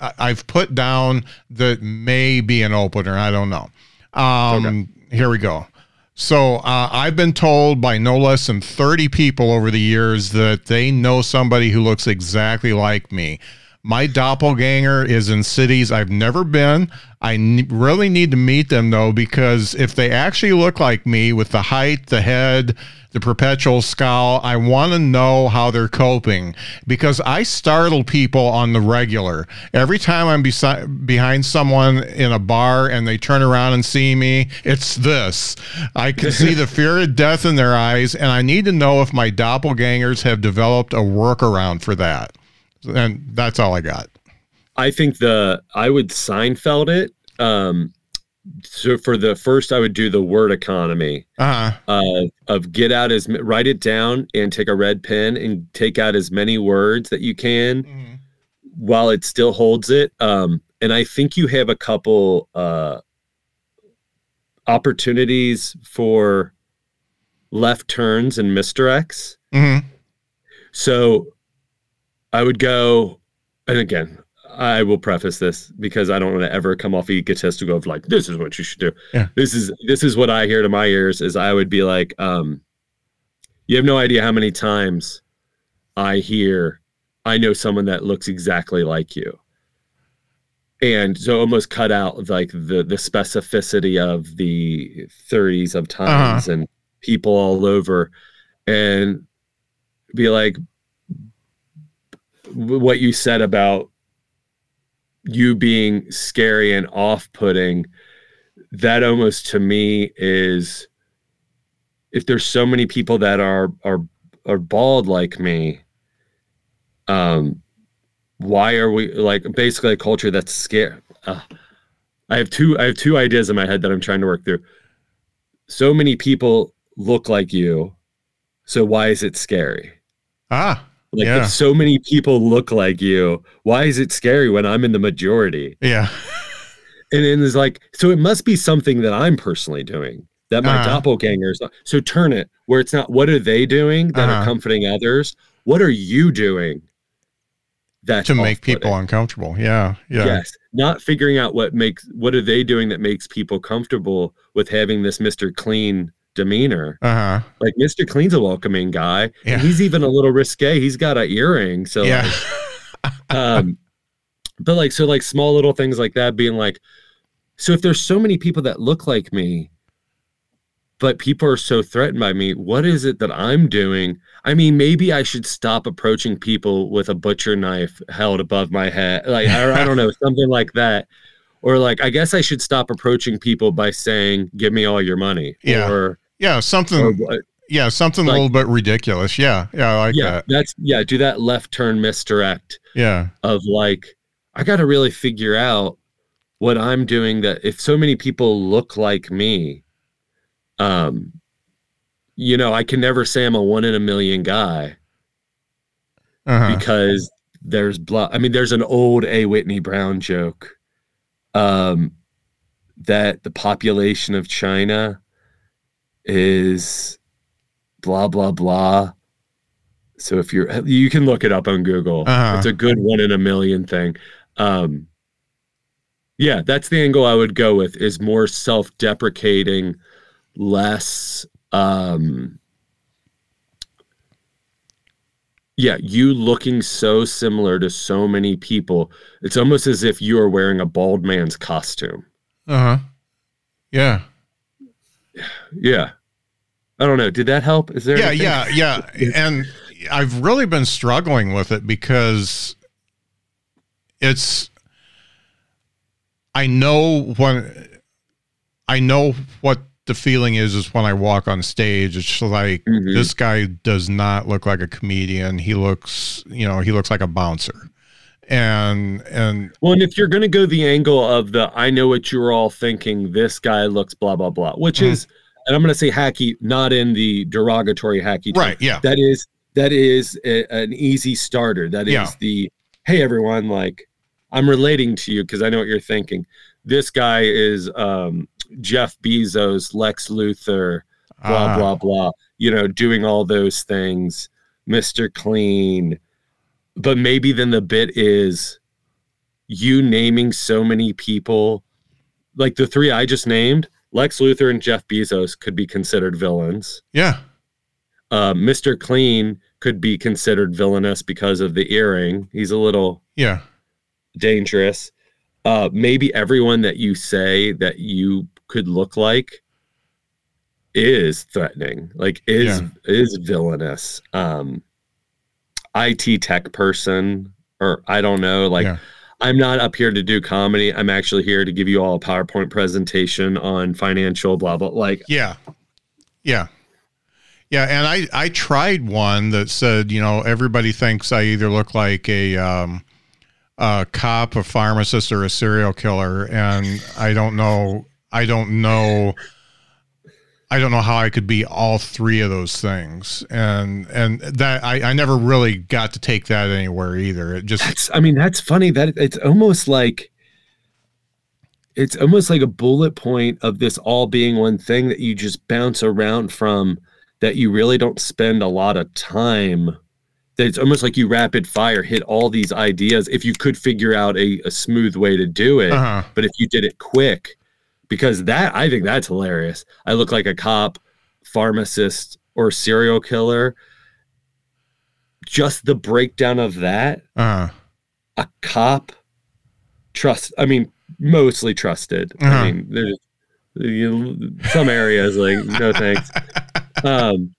I've put down that may be an opener. I don't know. Um, okay. Here we go. So uh, I've been told by no less than thirty people over the years that they know somebody who looks exactly like me. My doppelganger is in cities I've never been. I n- really need to meet them, though, because if they actually look like me with the height, the head, the perpetual scowl, I want to know how they're coping, because I startle people on the regular. Every time I'm besi- behind someone in a bar and they turn around and see me, it's this. I can see the fear of death in their eyes, and I need to know if my doppelgangers have developed a workaround for that. And that's all I got. I think the I would Seinfeld it. Um, so for the first, I would do the word economy uh-huh. uh, of get out as write it down and take a red pen and take out as many words that you can mm-hmm. while it still holds it. Um, and I think you have a couple uh, opportunities for left turns and misdirects. Mm-hmm. So I would go, and again, I will preface this because I don't want to ever come off egotistical of like, this is what you should do. Yeah. This is this is what I hear to my ears is I would be like, um, you have no idea how many times I hear, I know someone that looks exactly like you. And so almost cut out like the, the specificity of the thirties of times uh-huh. and people all over, and be like, what you said about you being scary and off-putting, that almost to me is, if there's so many people that are are are bald like me, um, why are we like basically a culture that's scared? Uh, I have two I have two ideas in my head that I'm trying to work through. So many people look like you, so why is it scary? Ah. Like, yeah. If so many people look like you, why is it scary when I'm in the majority? Yeah. And then it's like, so it must be something that I'm personally doing, that my uh-huh. doppelgangers. So turn it where it's not, what are they doing that uh-huh. are comforting others? What are you doing that to make people uncomfortable? Yeah. Yeah. Yes. Not figuring out what makes, what are they doing that makes people comfortable with having this Mister Clean demeanor. Uh-huh. Like Mister Clean's a welcoming guy. Yeah. And he's even a little risque. He's got an earring. So yeah. like, um but like so like small little things like that, being like, so if there's so many people that look like me, but people are so threatened by me, what is it that I'm doing? I mean, maybe I should stop approaching people with a butcher knife held above my head. Like I, I don't know, something like that. Or like, I guess I should stop approaching people by saying, give me all your money. Yeah. Or yeah, something. Or, yeah, something like, a little bit ridiculous. Yeah, yeah, I like yeah, that. That's yeah. Do that left turn misdirect. Yeah. Of like, I got to really figure out what I'm doing. That if so many people look like me, um, you know, I can never say I'm a one in a million guy uh-huh. because there's blood. I mean, there's an old A. Whitney Brown joke um, that the population of China is blah blah blah. So if you're, you can look it up on Google. Uh-huh. It's a good one in a million thing. Um, yeah, that's the angle I would go with, is more self-deprecating, less. Um, yeah, you looking so similar to so many people. It's almost as if you are wearing a bald man's costume. Uh huh. Yeah. Yeah. I don't know. Did that help? Is there? Yeah, anything? yeah, yeah. And I've really been struggling with it because it's, I know when I know what the feeling is, is when I walk on stage, it's like, mm-hmm. this guy does not look like a comedian. He looks, you know, he looks like a bouncer. And, and well, and if you're going to go the angle of the, I know what you're all thinking, this guy looks blah, blah, blah, which mm-hmm. is, and I'm going to say hacky, not in the derogatory hacky. Right. Term. Yeah. That is, that is a, an easy starter. That is yeah. the, hey everyone, like I'm relating to you, 'cause I know what you're thinking. This guy is, um, Jeff Bezos, Lex Luthor, blah, uh, blah, blah, you know, doing all those things, Mister Clean. But maybe then the bit is you naming so many people, like the three I just named, Lex Luthor and Jeff Bezos could be considered villains. Yeah. Uh, Mister Clean could be considered villainous because of the earring. He's a little yeah dangerous. Uh, maybe everyone that you say that you could look like is threatening, like is yeah. is villainous. Um, I T tech person, or I don't know. Like, yeah. I'm not up here to do comedy. I'm actually here to give you all a PowerPoint presentation on financial blah blah. Like, yeah, yeah, yeah. And I I tried one that said, you know, everybody thinks I either look like a um, a cop, a pharmacist, or a serial killer, and I don't know. I don't know. I don't know how I could be all three of those things. And, and that I, I never really got to take that anywhere either. It just, that's, I mean, that's funny that it's almost like, it's almost like a bullet point of this all being one thing that you just bounce around from, that you really don't spend a lot of time, that it's almost like you rapid fire hit all these ideas. If you could figure out a, a smooth way to do it, uh-huh. but if you did it quick, because that, I think that's hilarious. I look like a cop, pharmacist, or serial killer. Just the breakdown of that. Uh-huh. A cop, trust. I mean, mostly trusted. Uh-huh. I mean, there's you, some areas like, no thanks. Um,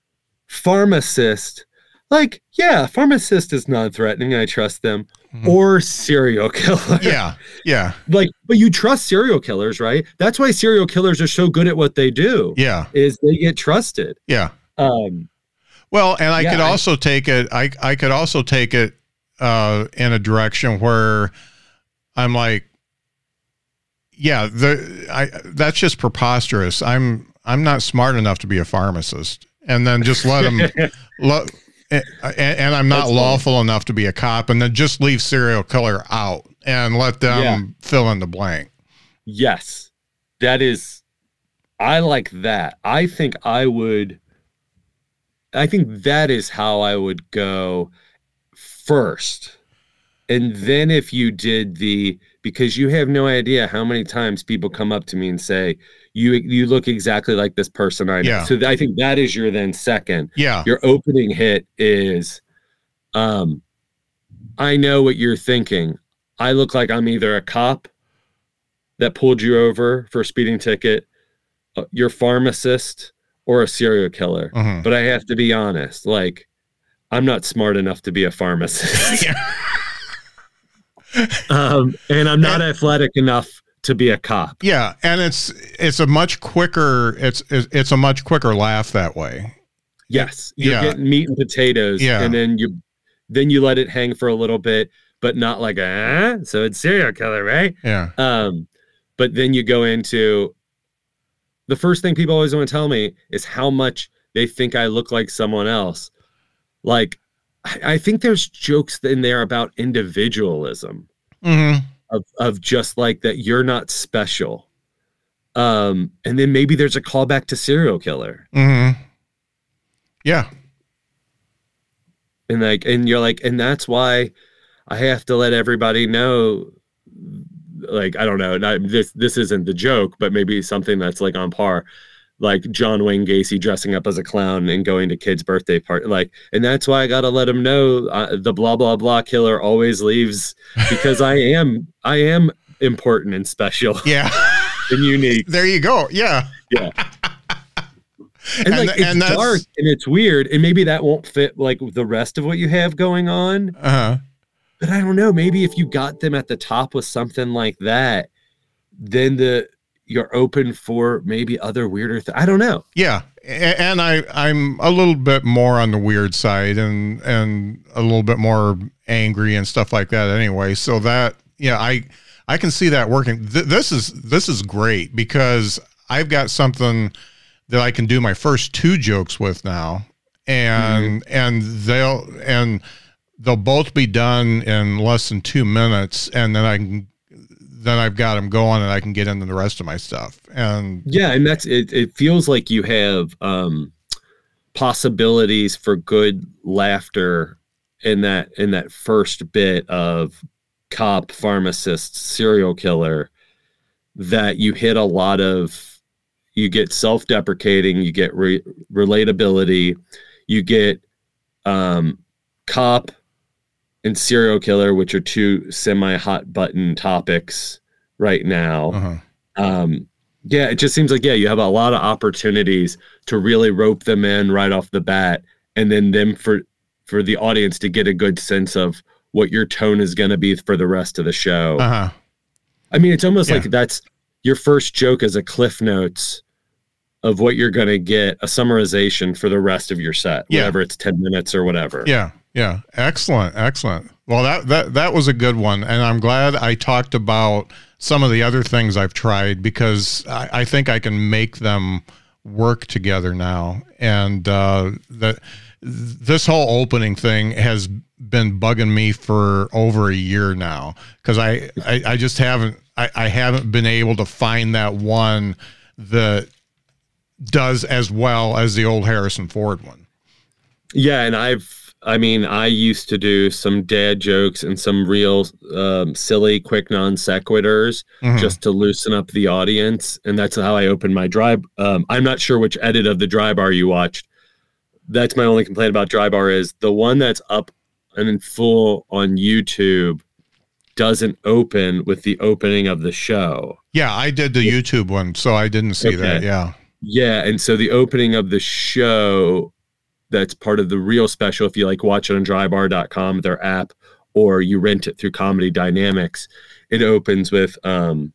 pharmacist, like, yeah, pharmacist is non-threatening. I trust them. Or serial killer. Yeah. Yeah. Like, but you trust serial killers, right? That's why serial killers are so good at what they do. Yeah. Is they get trusted. Yeah. Um, well, and I yeah, could also I, take it, I, I could also take it uh, in a direction where I'm like, yeah, the, I, that's just preposterous. I'm, I'm not smart enough to be a pharmacist, and then just let them, let, And, and I'm not That's lawful funny. enough to be a cop, and then just leave serial killer out and let them yeah. fill in the blank. Yes, that is, I like that. I think I would, I think that is how I would go first. And then if you did the, because you have no idea how many times people come up to me and say, you you look exactly like this person I know. Yeah. So th- I think that is your then second. Yeah. Your opening hit is, um, I know what you're thinking. I look like I'm either a cop that pulled you over for a speeding ticket, uh, your pharmacist, or a serial killer. Mm-hmm. But I have to be honest, like, I'm not smart enough to be a pharmacist. Yeah. Um, and I'm not and, athletic enough to be a cop. Yeah. And it's, it's a much quicker, it's, it's a much quicker laugh that way. Yes. You're yeah. getting meat and potatoes, yeah. and then you, then you let it hang for a little bit, but not like a, ah, so it's serial killer, right? Yeah. Um, but then you go into the first thing people always want to tell me is how much they think I look like someone else. Like, I think there's jokes in there about individualism, mm-hmm. of of just like that you're not special. Um, and then maybe there's a callback to serial killer. Mm-hmm. Yeah. And like, and you're like, and that's why I have to let everybody know, like, I don't know, not, this, this isn't the joke, but maybe something that's like on par. Like John Wayne Gacy dressing up as a clown and going to kids' birthday party, like, and that's why I gotta let him know uh, the blah blah blah killer always leaves, because I am I am important and special, yeah, and unique. There you go, yeah, yeah. And, and like the, it's and dark and it's weird, and maybe that won't fit like the rest of what you have going on. Uh-huh. But I don't know. Maybe if you got them at the top with something like that, then the you're open for maybe other weirder things. I don't know. Yeah, and I I'm a little bit more on the weird side, and and a little bit more angry and stuff like that. Anyway, so that yeah, I I can see that working. Th- this is this is great because I've got something that I can do my first two jokes with now, and mm-hmm. and they'll and they'll both be done in less than two minutes, and then I can then I've got them going, and I can get into the rest of my stuff. And yeah, and that's it. It feels like you have um, possibilities for good laughter in that in that first bit of cop, pharmacist, serial killer, that you hit a lot of. You get self-deprecating, you get re- relatability, you get um, cop and serial killer, which are two semi-hot button topics right now. Uh-huh. Um, yeah, it just seems like, yeah, you have a lot of opportunities to really rope them in right off the bat, and then them for, for the audience to get a good sense of what your tone is going to be for the rest of the show. Uh-huh. I mean, it's almost yeah. like that's your first joke is a cliff notes of what you're going to get, a summarization for the rest of your set, yeah. whatever it's ten minutes or whatever. Yeah. Yeah. Excellent. Excellent. Well, that, that, that was a good one. And I'm glad I talked about some of the other things I've tried because I, I think I can make them work together now. And, uh, that this whole opening thing has been bugging me for over a year now. Cause I, I, I just haven't, I, I haven't been able to find that one that does as well as the old Harrison Ford one. Yeah, and I've, I mean, I used to do some dad jokes and some real um, silly, quick non sequiturs mm-hmm. just to loosen up the audience, and that's how I opened my dry. Um, I'm not sure which edit of the Dry Bar you watched. That's my only complaint about Dry Bar is the one that's up and in full on YouTube doesn't open with the opening of the show. Yeah, I did the YouTube one, so I didn't see okay. that, yeah. Yeah, and so the opening of the show that's part of the real special, if you like watch it on dry bar dot com, their app, or you rent it through Comedy Dynamics, it opens with um,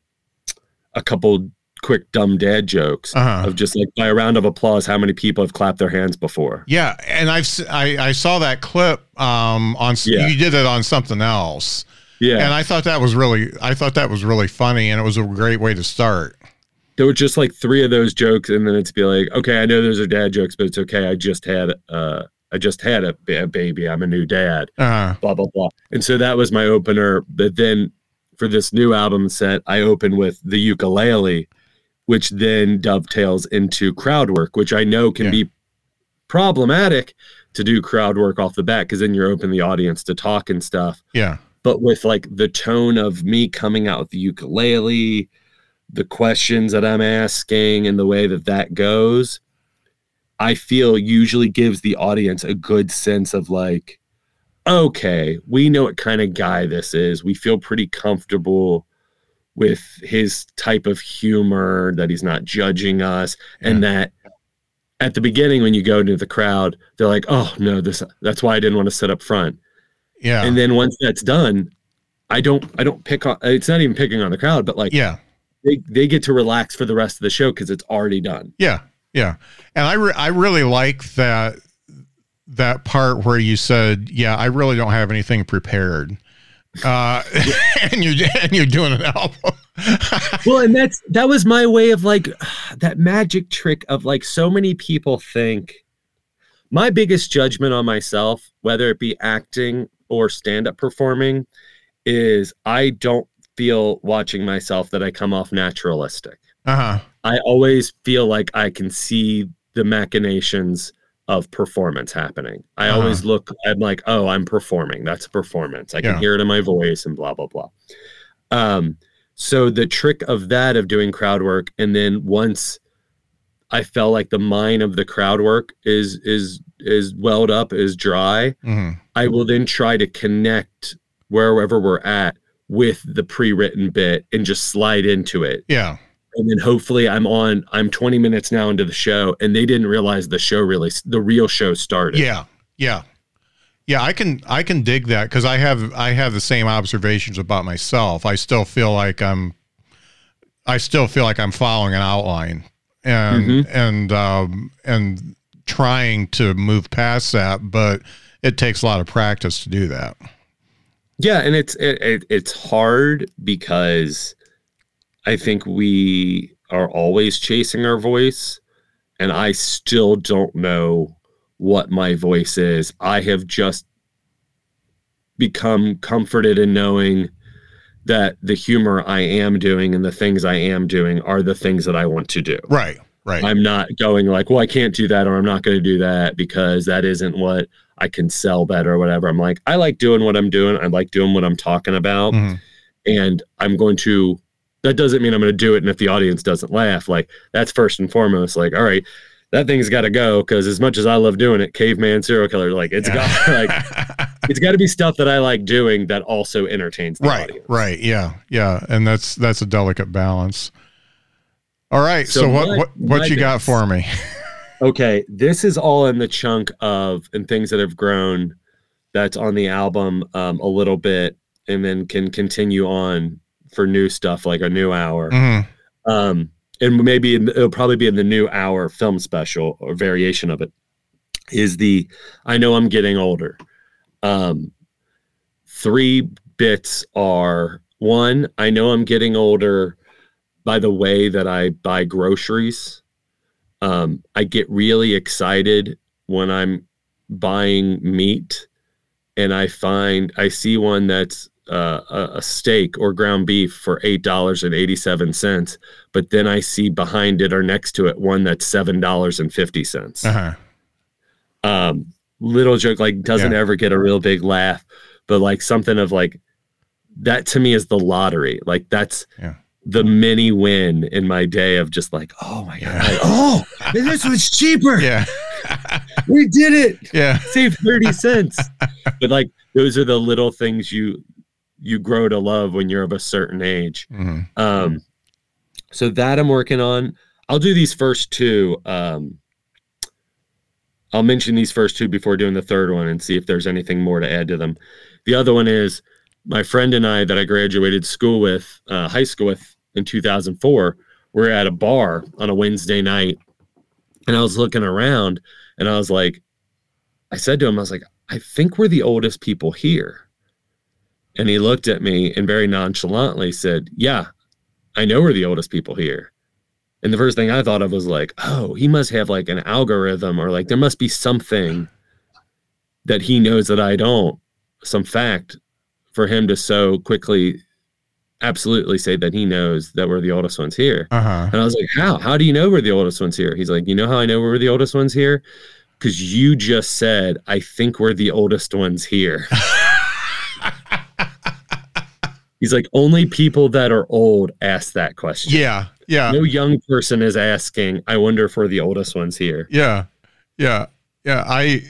a couple quick dumb dad jokes uh-huh. of just like by a round of applause, how many people have clapped their hands before? Yeah, and I've, I, I saw that clip. Um, on yeah. You did it on something else. Yeah. And I thought that was really, I thought that was really funny, and it was a great way to start. There were just like three of those jokes, and then it's be like, okay, I know those are dad jokes, but it's okay. I just had, uh, I just had a, a baby. I'm a new dad, uh-huh. blah, blah, blah. And so that was my opener. But then for this new album set, I opened with the ukulele, which then dovetails into crowd work, which I know can yeah. be problematic to do crowd work off the bat. Cause then you're open the audience to talk and stuff. Yeah. But with like the tone of me coming out with the ukulele, the questions that I'm asking and the way that that goes, I feel usually gives the audience a good sense of like, okay, we know what kind of guy this is. We feel pretty comfortable with his type of humor, that he's not judging us. And yeah. that at the beginning, when you go into the crowd, they're like, oh no, this, that's why I didn't want to sit up front. Yeah. And then once that's done, I don't, I don't pick on, it's not even picking on the crowd, but like, yeah, they, they get to relax for the rest of the show cause it's already done. Yeah. Yeah. And I, re- I really like that, that part where you said, yeah, I really don't have anything prepared. Uh, and you, and you're doing an album. Well, and that's, that was my way of like that magic trick of like, so many people think my biggest judgment on myself, whether it be acting or stand-up performing, is I don't feel watching myself that I come off naturalistic. Uh-huh. I always feel like I can see the machinations of performance happening. I uh-huh. always look, I'm like, oh, I'm performing. That's a performance. I yeah. can hear it in my voice and blah, blah, blah. Um, so the trick of that, of doing crowd work, and then once I felt like the mine of the crowd work is, is, is welled up, is dry. Mm-hmm. I will then try to connect wherever we're at with the pre-written bit and just slide into it. Yeah. And then hopefully I'm on, I'm twenty minutes now into the show, and they didn't realize the show really, the real show started. Yeah. Yeah. Yeah. I can, I can dig that. Cause I have, I have the same observations about myself. I still feel like I'm, I still feel like I'm following an outline and, mm-hmm. and, um, and trying to move past that, but it takes a lot of practice to do that. Yeah. And it's, it, it, it's hard because I think we are always chasing our voice, and I still don't know what my voice is. I have just become comforted in knowing that the humor I am doing and the things I am doing are the things that I want to do. Right, right. I'm not going like, well, I can't do that, or I'm not going to do that because that isn't what I can sell better or whatever. I'm like, I like doing what I'm doing. I like doing what I'm talking about. Mm-hmm. And I'm going to... That doesn't mean I'm going to do it. And if the audience doesn't laugh, like that's first and foremost, like, all right, that thing's got to go. Cause as much as I love doing it, caveman, serial killer, like it's got like, it's gotta be stuff that I like doing that also entertains the right, audience. Right. Yeah. Yeah. And that's, that's a delicate balance. All right. So, so what, what, what, what you bits. Got for me? Okay. This is all in the chunk of, and things that have grown that's on the album um, a little bit, and then can continue on for new stuff, like a new hour. Mm-hmm. Um, and maybe it'll probably be in the new hour film special or variation of it, is the, I know I'm getting older. Um, three bits are, one, I know I'm getting older by the way that I buy groceries. Um, I get really excited when I'm buying meat, and I find, I see one that's, Uh, a steak or ground beef for eight dollars and eighty-seven cents, but then I see behind it or next to it one that's seven dollars and fifty cents. Uh-huh. Um, little joke, like doesn't yeah. ever get a real big laugh, but like something of like that to me is the lottery. Like that's yeah. the mini win in my day of just like, oh my God, yeah. like, oh, this was cheaper. Yeah. We did it. Yeah. Save thirty cents. But like, those are the little things you, you grow to love when you're of a certain age. Mm-hmm. Um, so that I'm working on. I'll do these first two. Um, I'll mention these first two before doing the third one and see if there's anything more to add to them. The other one is my friend and I that I graduated school with, uh, high school with in two thousand four, we're at a bar on a Wednesday night, and I was looking around, and I was like, I said to him, I was like, I think we're the oldest people here. And he looked at me and very nonchalantly said, yeah, I know we're the oldest people here. And the first thing I thought of was like, oh, he must have like an algorithm, or like there must be something that he knows that I don't, some fact for him to so quickly absolutely say that he knows that we're the oldest ones here. Uh-huh. And I was like, how? How do you know we're the oldest ones here? He's like, you know how I know we're the oldest ones here? Because you just said, I think we're the oldest ones here. He's like, only people that are old ask that question. Yeah, yeah. No young person is asking, I wonder if we're the oldest ones here. Yeah, yeah, yeah. I,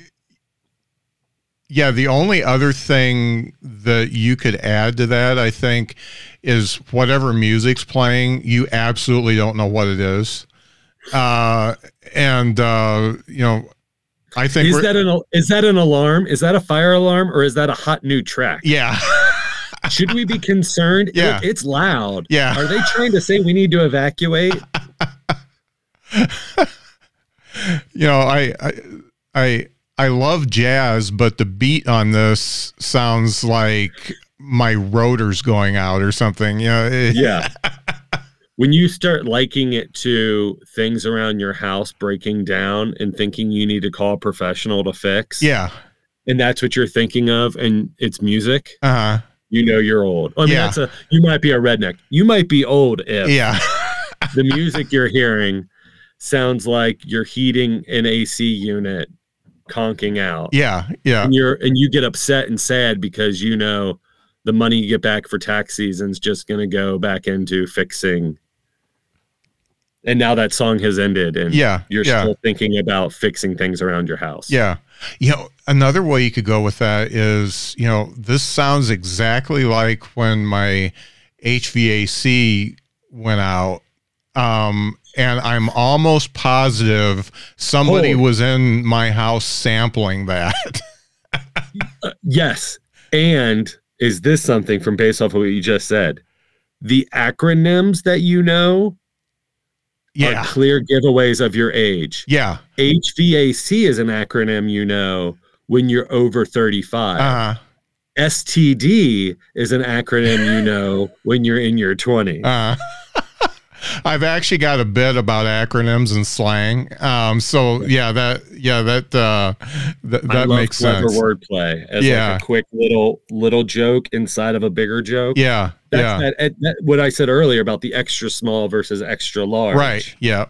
yeah, the only other thing that you could add to that, I think, is whatever music's playing, you absolutely don't know what it is. Uh, and, uh, you know, I think... Is that an, is that an alarm? Is that a fire alarm? Or is that a hot new track? Yeah. Should we be concerned? Yeah. Look, it's loud. Yeah. Are they trying to say we need to evacuate? you know, I, I, I, I love jazz, but the beat on this sounds like my rotor's going out or something. You know, it, yeah. When you start liking it to things around your house breaking down and thinking you need to call a professional to fix. Yeah. And that's what you're thinking of. And it's music. Uh huh. You know you're old. I mean, yeah. that's a, you might be a redneck. You might be old if yeah. the music you're hearing sounds like you're heating an A C unit conking out. Yeah, yeah. And, you're, and you get upset and sad because you know the money you get back for tax season's just going to go back into fixing. And now that song has ended, and yeah, you're yeah. still thinking about fixing things around your house. Yeah. You know, another way you could go with that is, you know, this sounds exactly like when my H V A C went out Um, and I'm almost positive somebody oh. was in my house sampling that. uh, yes. And is this something from based off of what you just said? The acronyms that you know yeah. are clear giveaways of your age. Yeah. H V A C is an acronym you know when you're over thirty-five. Uh-huh. S T D is an acronym you know when you're in your twenties. Uh-huh. I've actually got a bit about acronyms and slang. Um, so yeah, that yeah that uh, th- that I love makes clever sense. Wordplay as yeah. like a quick little little joke inside of a bigger joke. Yeah, that's yeah. That, that, that, what I said earlier about the extra small versus extra large. Right. Yeah.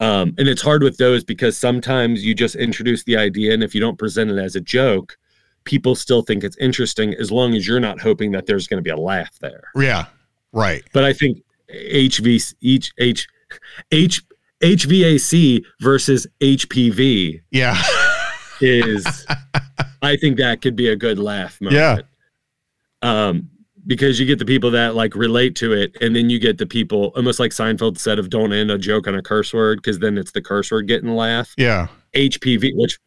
Um, and it's hard with those because sometimes you just introduce the idea, and if you don't present it as a joke, people still think it's interesting as long as you're not hoping that there's going to be a laugh there. Yeah. Right. But I think. H V C, H, H, H, H V A C versus H P V yeah. is, I think that could be a good laugh moment. Yeah. Um, because you get the people that like relate to it, and then you get the people, almost like Seinfeld said, of don't end a joke on a curse word, because then it's the curse word getting a laugh. Yeah. H P V, which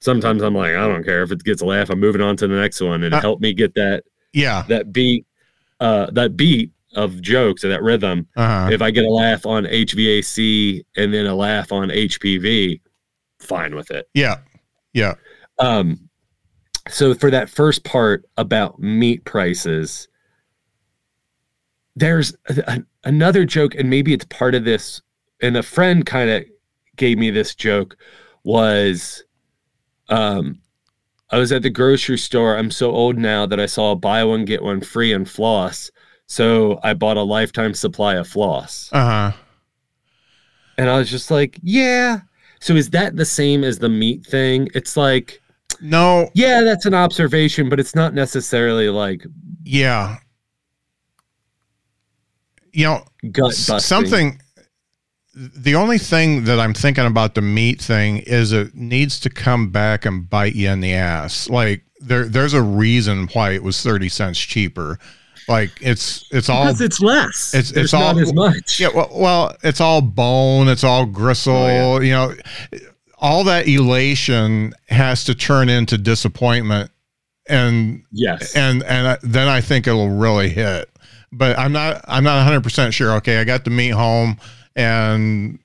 sometimes I'm like, I don't care if it gets a laugh, I'm moving on to the next one, and uh, help me get that, yeah. that beat, uh, that beat. of jokes or that rhythm. Uh-huh. If I get a laugh on H V A C and then a laugh on H P V, fine with it. Yeah. Yeah. Um, so for that first part about meat prices, there's a, a, another joke, and maybe it's part of this. And a friend kind of gave me this joke was, um, I was at the grocery store. I'm so old now that I saw a buy one, get one free and floss. So I bought a lifetime supply of floss. Uh-huh. And I was just like, yeah. So is that the same as the meat thing? It's like, no. Yeah, that's an observation, but it's not necessarily like. Yeah. You know, gut-busting. Something. The only thing that I'm thinking about the meat thing is it needs to come back and bite you in the ass. Like there, there's a reason why it was thirty cents cheaper. Like it's it's all because it's less. It's There's it's all not as much. Yeah. Well, well, it's all bone. It's all gristle. Oh, yeah. You know, all that elation has to turn into disappointment, and yes, and and then I think it'll really hit. But I'm not I'm not one hundred percent sure. Okay, I got the meat home, and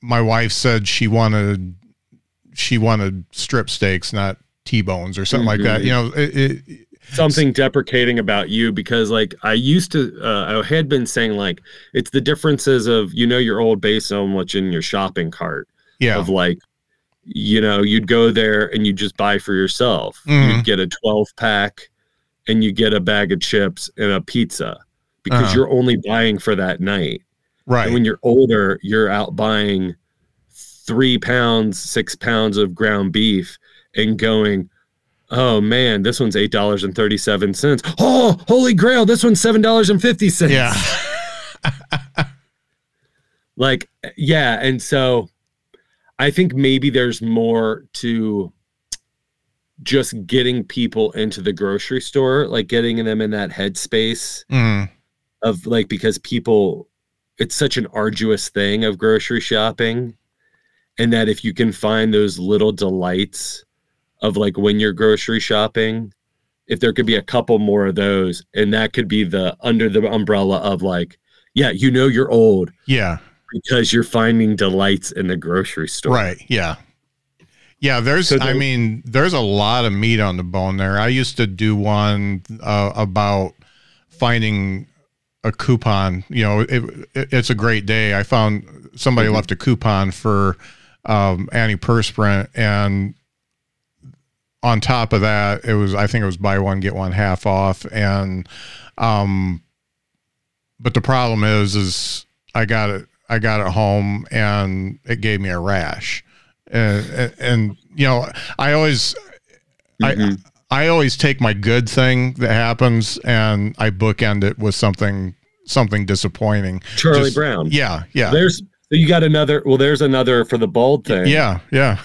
my wife said she wanted she wanted strip steaks, not T-bones or something mm-hmm. like that. You know. It, it, Something deprecating about you because, like, I used to, uh, I had been saying, like, it's the differences of, you know, you're old based on what's in your shopping cart. Yeah. Of, like, you know, you'd go there and you'd just buy for yourself. Mm. You'd get a twelve pack and you get a bag of chips and a pizza because uh-huh. you're only buying for that night. Right. And when you're older, you're out buying three pounds, six pounds of ground beef and going, oh man, this one's eight dollars and thirty-seven cents. Oh, holy grail! This one's seven dollars and fifty cents. Yeah. Like, yeah, and so I think maybe there's more to just getting people into the grocery store, like getting them in that headspace mm. of like because people, it's such an arduous thing of grocery shopping, and that if you can find those little delights. Of like when you're grocery shopping, if there could be a couple more of those, and that could be the under the umbrella of like, yeah, you know, you're old. Yeah. Because you're finding delights in the grocery store. Right. Yeah. Yeah. There's, so there, I mean, there's a lot of meat on the bone there. I used to do one uh, about finding a coupon, you know, it, it, it's a great day. I found somebody mm-hmm. left a coupon for um, antiperspirant and, on top of that, it was, I think it was buy one, get one half off. And, um, but the problem is, is I got it, I got it home and it gave me a rash. And, and you know, I always, mm-hmm. I, I always take my good thing that happens and I bookend it with something, something disappointing. Charlie Just, Brown. Yeah. Yeah. There's, you got another, well, there's another for the bald thing. Yeah. Yeah.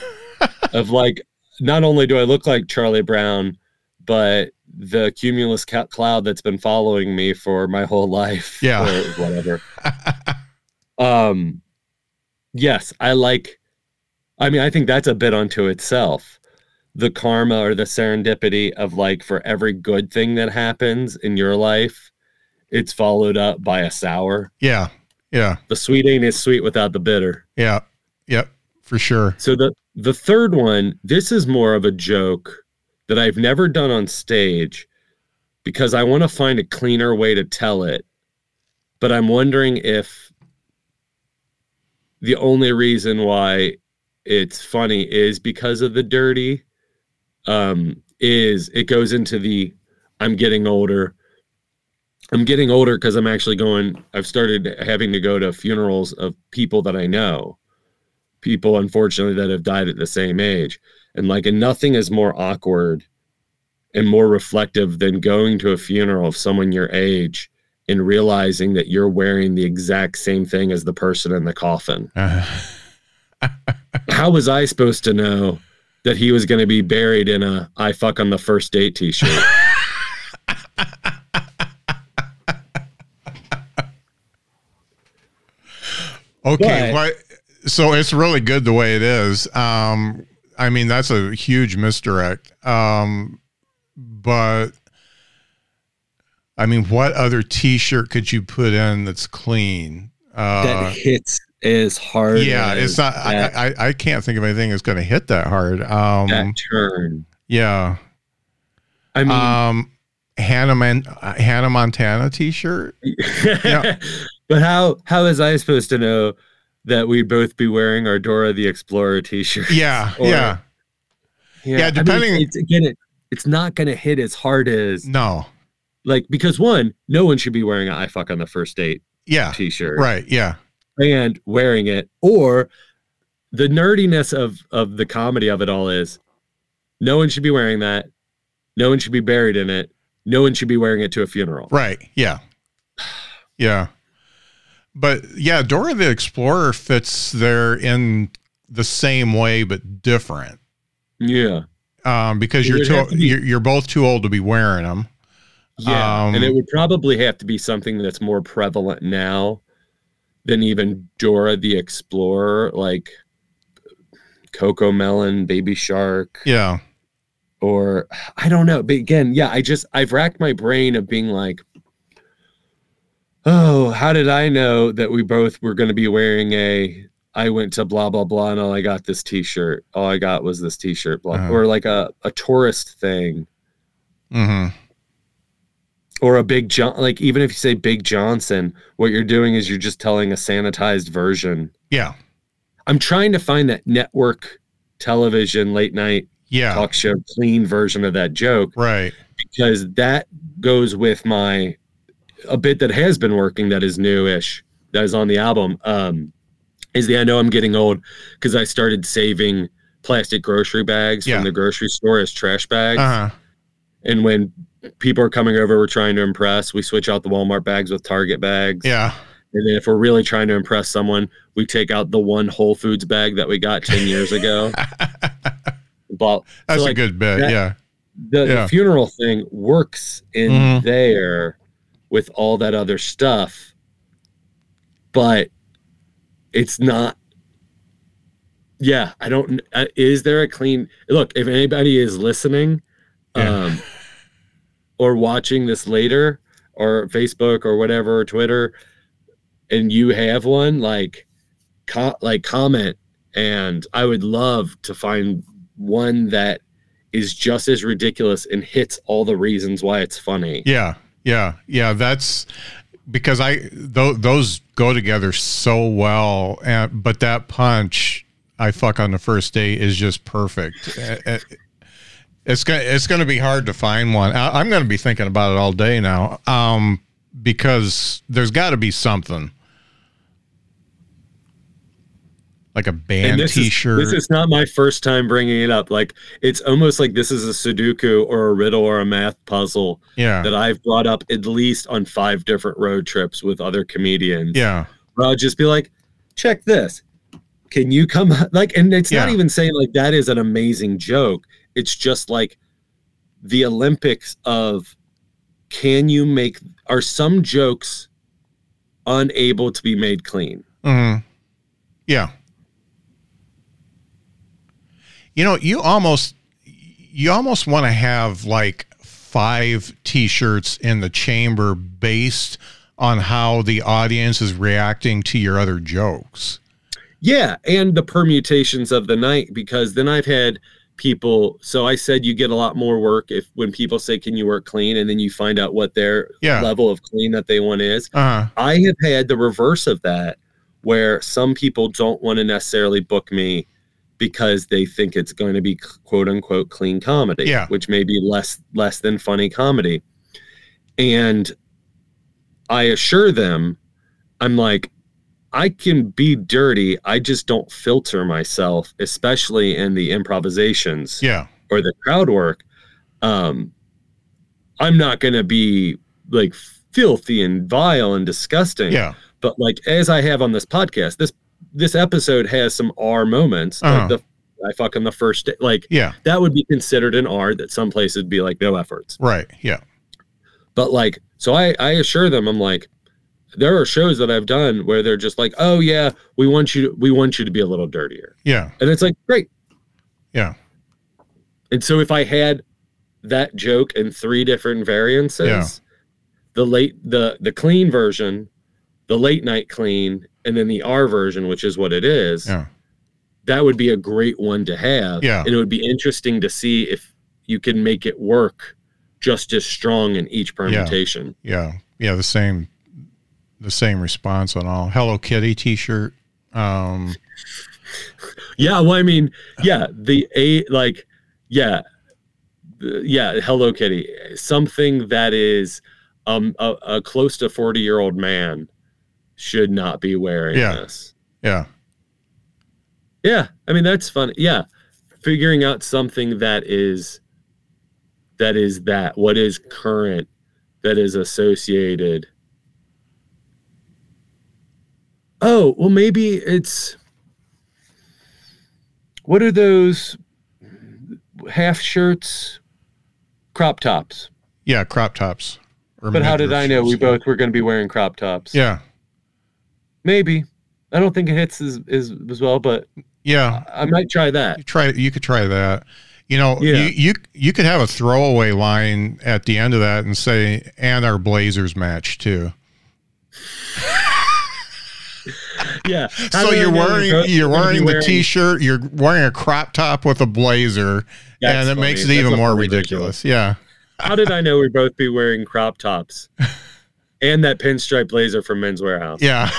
Of like, not only do I look like Charlie Brown, but the cumulus cloud that's been following me for my whole life. Yeah. Or whatever. Um, yes, I like, I mean, I think that's a bit unto itself. The karma or the serendipity of, like, for every good thing that happens in your life, it's followed up by a sour. Yeah. Yeah. The sweet ain't as sweet without the bitter. Yeah. Yep. For sure. So the, the third one, this is more of a joke that I've never done on stage because I want to find a cleaner way to tell it. But I'm wondering if the only reason why it's funny is because of the dirty, um, is it goes into the, I'm getting older. I'm getting older because I'm actually going, I've started having to go to funerals of people that I know. People, unfortunately, that have died at the same age. And like, and nothing is more awkward and more reflective than going to a funeral of someone your age and realizing that you're wearing the exact same thing as the person in the coffin. Uh-huh. How was I supposed to know that he was going to be buried in a I fuck on the first date t-shirt? Okay. But, why? So it's really good the way it is. Um, I mean, that's a huge misdirect. Um, but I mean, what other t-shirt could you put in that's clean? Uh, that hits as hard. Yeah. As it's not, that, I, I, I can't think of anything that's going to hit that hard. Um, that turn. Yeah. I mean, um, Hannah, Man- Hannah Montana t-shirt. Yeah. But how, how is I supposed to know that we both be wearing our Dora the Explorer t-shirts? Yeah, or, yeah. Yeah. Yeah, depending. I mean, it's, again, it, it's not going to hit as hard as. No. Like, because one, no one should be wearing an I fuck on the first date yeah, t-shirt. Right, yeah. And wearing it. Or the nerdiness of, of the comedy of it all is no one should be wearing that. No one should be buried in it. No one should be wearing it to a funeral. Right, yeah. Yeah. But yeah, Dora the Explorer fits there in the same way, but different. Yeah. Um, because it you're too, be, you're, you're both too old to be wearing them. Yeah. Um, and it would probably have to be something that's more prevalent now than even Dora the Explorer, like Coco Melon, Baby Shark. Yeah. Or I don't know. But again, yeah, I just, I've racked my brain of being like, oh, how did I know that we both were going to be wearing a, I went to blah, blah, blah, and all I got this t-shirt. All I got was this t-shirt, blah, uh-huh. Or like a, a tourist thing. Mm-hmm. Or a Big John, like even if you say Big Johnson, what you're doing is you're just telling a sanitized version. Yeah. I'm trying to find that network television, late night yeah. talk show, clean version of that joke. Right. Because that goes with my, a bit that has been working that is newish, that is on the album, um, is the I know I'm getting old because I started saving plastic grocery bags yeah. from the grocery store as trash bags. Uh-huh. And when people are coming over, we're trying to impress, we switch out the Walmart bags with Target bags. Yeah. And then if we're really trying to impress someone, we take out the one Whole Foods bag that we got ten years ago. But, that's so like, a good bit, that, yeah. The, yeah. The funeral thing works in mm-hmm. there with all that other stuff, but it's not, yeah, I don't, uh, is there a clean, look, if anybody is listening yeah. um, or watching this later or Facebook or whatever, or Twitter, and you have one, like, co- like comment, and I would love to find one that is just as ridiculous and hits all the reasons why it's funny. Yeah. Yeah. Yeah. That's because I, th- those go together so well. And, but that punch, I fuck on the first date, is just perfect. it, it, it's going to, it's going to be hard to find one. I, I'm going to be thinking about it all day now. Um, because there's gotta be something like a band this t-shirt. Is, this is not my first time bringing it up. Like, it's almost like this is a Sudoku or a riddle or a math puzzle yeah. that I've brought up at least on five different road trips with other comedians. Yeah. Where I'll just be like, check this. Can you come? Like, and it's yeah. not even saying like that is an amazing joke. It's just like the Olympics of, can you make, are some jokes unable to be made clean? Mm-hmm. Yeah. You know, you almost you almost want to have like five T-shirts in the chamber based on how the audience is reacting to your other jokes. Yeah, and the permutations of the night, because then I've had people. So I said you get a lot more work if when people say, "Can you work clean?" and then you find out what their yeah. level of clean that they want is. Uh-huh. I have had the reverse of that, where some people don't want to necessarily book me because they think it's going to be quote unquote clean comedy, yeah. which may be less less than funny comedy. And I assure them, I'm like, I can be dirty. I just don't filter myself, especially in the improvisations yeah. or the crowd work. Um, I'm not going to be like filthy and vile and disgusting. Yeah. But like, as I have on this podcast, this, this episode has some R moments. Uh-huh. Like the I fuck on the first day. Like yeah. that would be considered an R that some places would be like no efforts. Right. Yeah. But like, so I, I assure them, I'm like, there are shows that I've done where they're just like, "Oh yeah, we want you to, we want you to be a little dirtier." Yeah. And it's like, great. Yeah. And so if I had that joke in three different variances, yeah. the late, the, the clean version, the late night clean, and then the R version, which is what it is, yeah. that would be a great one to have. Yeah. And it would be interesting to see if you can make it work just as strong in each permutation. Yeah. Yeah. yeah the same, the same response on all Hello Kitty t-shirt. Um, yeah. Well, I mean, yeah, the a like, yeah, yeah. Hello Kitty, something that is, um, a, a close to forty year old man should not be wearing yeah. this. Yeah. Yeah. I mean, that's fun. Yeah. Figuring out something that is, that is that what is current, that is associated. Oh, well, maybe it's, what are those half shirts? Crop tops. Yeah, crop tops. But how did I know we both were going to be wearing crop tops? Yeah. Maybe. I don't think it hits as, as, as well, but yeah, I, I might try that. You, try, you could try that. You know, yeah. you, you you could have a throwaway line at the end of that and say, and our blazers match too. Yeah. How so you're wearing you're, you're wearing the wearing... t-shirt, you're wearing a crop top with a blazer, that's and it funny. Makes it that's even more ridiculous. ridiculous. Yeah. How did I know we'd both be wearing crop tops and that pinstripe blazer from Men's Warehouse? Yeah.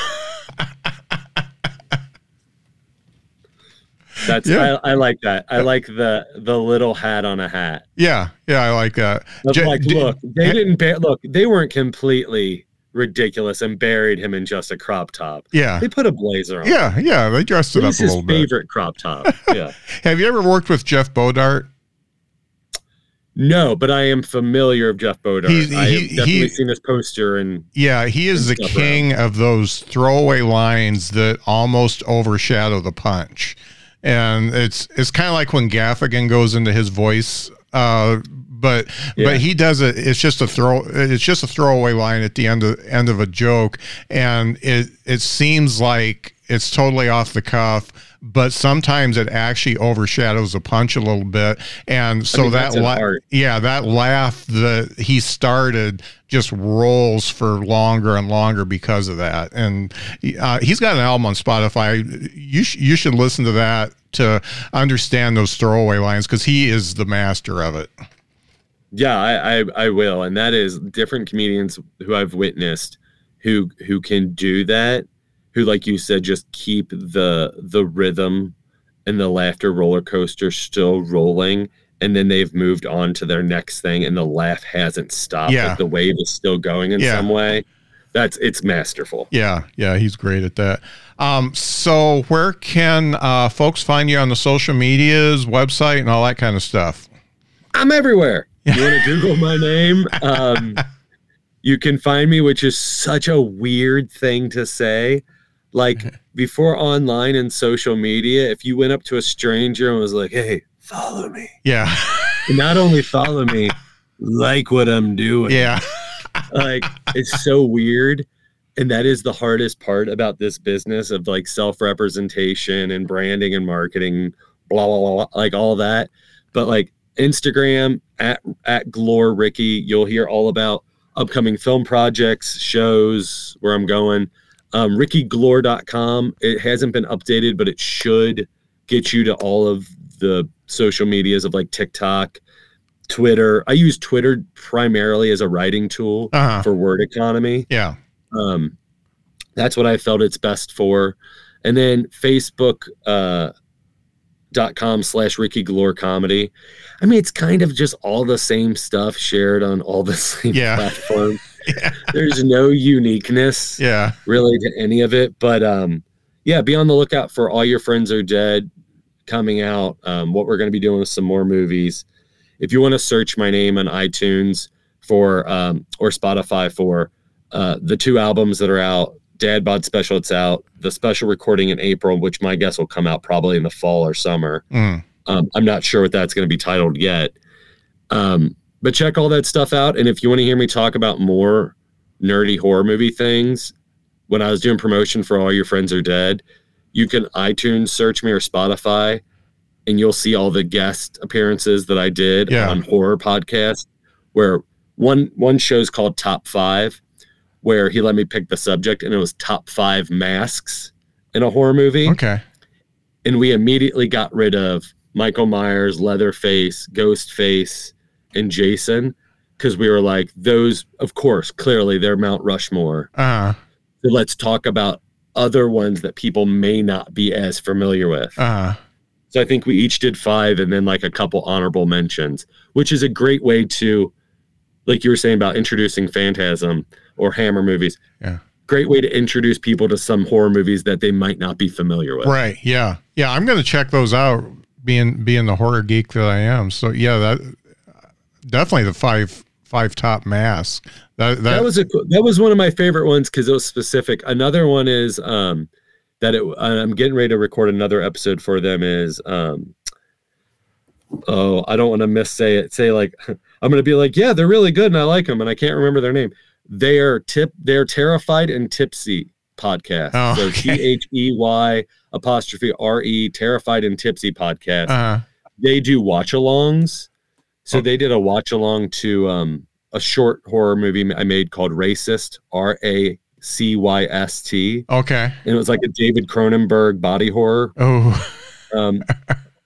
That's yeah. I, I like that. I like the the little hat on a hat. Yeah. Yeah, I like that. J- like, d- look, they didn't ba- look, they weren't completely ridiculous and buried him in just a crop top. Yeah. They put a blazer on. Yeah, yeah. They dressed it up a little bit. His favorite crop top. Yeah. Have you ever worked with Jeff Bodart? No, but I am familiar with Jeff Bodart. He, I have he, definitely he, seen his poster and yeah, he is the king around. Of those throwaway lines that almost overshadow the punch. And it's it's kind of like when Gaffigan goes into his voice, uh but yeah. but he does it. It's just a throw. It's just a throwaway line at the end of end of a joke, and it it seems like it's totally off the cuff. But sometimes it actually overshadows the punch a little bit, and so I mean, that la- yeah that laugh that he started just rolls for longer and longer because of that. And uh, he's got an album on Spotify. You sh- you should listen to that to understand those throwaway lines because he is the master of it. Yeah, I, I, I will. And that is different comedians who I've witnessed who who can do that, who, like you said, just keep the the rhythm and the laughter roller coaster still rolling. And then they've moved on to their next thing and the laugh hasn't stopped. Yeah. Like the wave is still going in yeah. some way. That's it's masterful. Yeah, yeah, he's great at that. Um, so where can uh, folks find you on the social medias, website, and all that kind of stuff? I'm everywhere. You want to Google my name? Um, you can find me, which is such a weird thing to say. Like before online and social media, if you went up to a stranger and was like, "Hey, follow me." Yeah. Not only follow me, like what I'm doing. Yeah. Like it's so weird. And that is the hardest part about this business of like self-representation and branding and marketing, blah, blah, blah, blah, like all that. But like Instagram at, at Glore Ricky, you'll hear all about upcoming film projects, shows, where I'm going. Um, Ricky Glore dot com. It hasn't been updated, but it should get you to all of the social medias of like TikTok, Twitter. I use Twitter primarily as a writing tool uh-huh. for word economy. Yeah. Um, that's what I felt it's best for. And then Facebook, uh, dot com slash Ricky Glore comedy. I mean, it's kind of just all the same stuff shared on all the same yeah. platforms. yeah. There's no uniqueness yeah. really to any of it, but, um, yeah, be on the lookout for All Your Friends Are Dead coming out. Um, what we're going to be doing with some more movies. If you want to search my name on iTunes for, um, or Spotify for, Uh, the two albums that are out, Dad Bod Special, it's out, the special recording in April, which my guess will come out probably in the fall or summer. Mm. Um, I'm not sure what that's going to be titled yet. Um, but check all that stuff out. And if you want to hear me talk about more nerdy horror movie things, when I was doing promotion for All Your Friends Are Dead, you can iTunes search me or Spotify, and you'll see all the guest appearances that I did yeah. on horror podcasts, where one, one show's called Top Five, where he let me pick the subject, and it was top five masks in a horror movie. Okay. And we immediately got rid of Michael Myers, Leatherface, Ghostface, and Jason, because we were like, those, of course, clearly they're Mount Rushmore. Uh-huh. So let's talk about other ones that people may not be as familiar with. Uh-huh. So I think we each did five, and then like a couple honorable mentions, which is a great way to, like you were saying about introducing Phantasm or Hammer movies. Yeah. Great way to introduce people to some horror movies that they might not be familiar with. Right. Yeah. Yeah. I'm going to check those out, being, being the horror geek that I am. So yeah, that definitely the five, five top masks. That, that, that was a, that was one of my favorite ones, 'cause it was specific. Another one is, um, that it, I'm getting ready to record another episode for them is, um, oh, I don't want to miss say it. Say like, I'm going to be like, yeah, they're really good and I like them, and I can't remember their name. They're tip. They're Terrified and Tipsy podcast. Oh, okay. So T H E Y apostrophe R E Terrified and Tipsy podcast. Uh-huh. They do watch alongs. So oh. they did a watch along to um, a short horror movie I made called Racist, R A C Y S T. Okay. And it was like a David Cronenberg body horror. Oh. Um,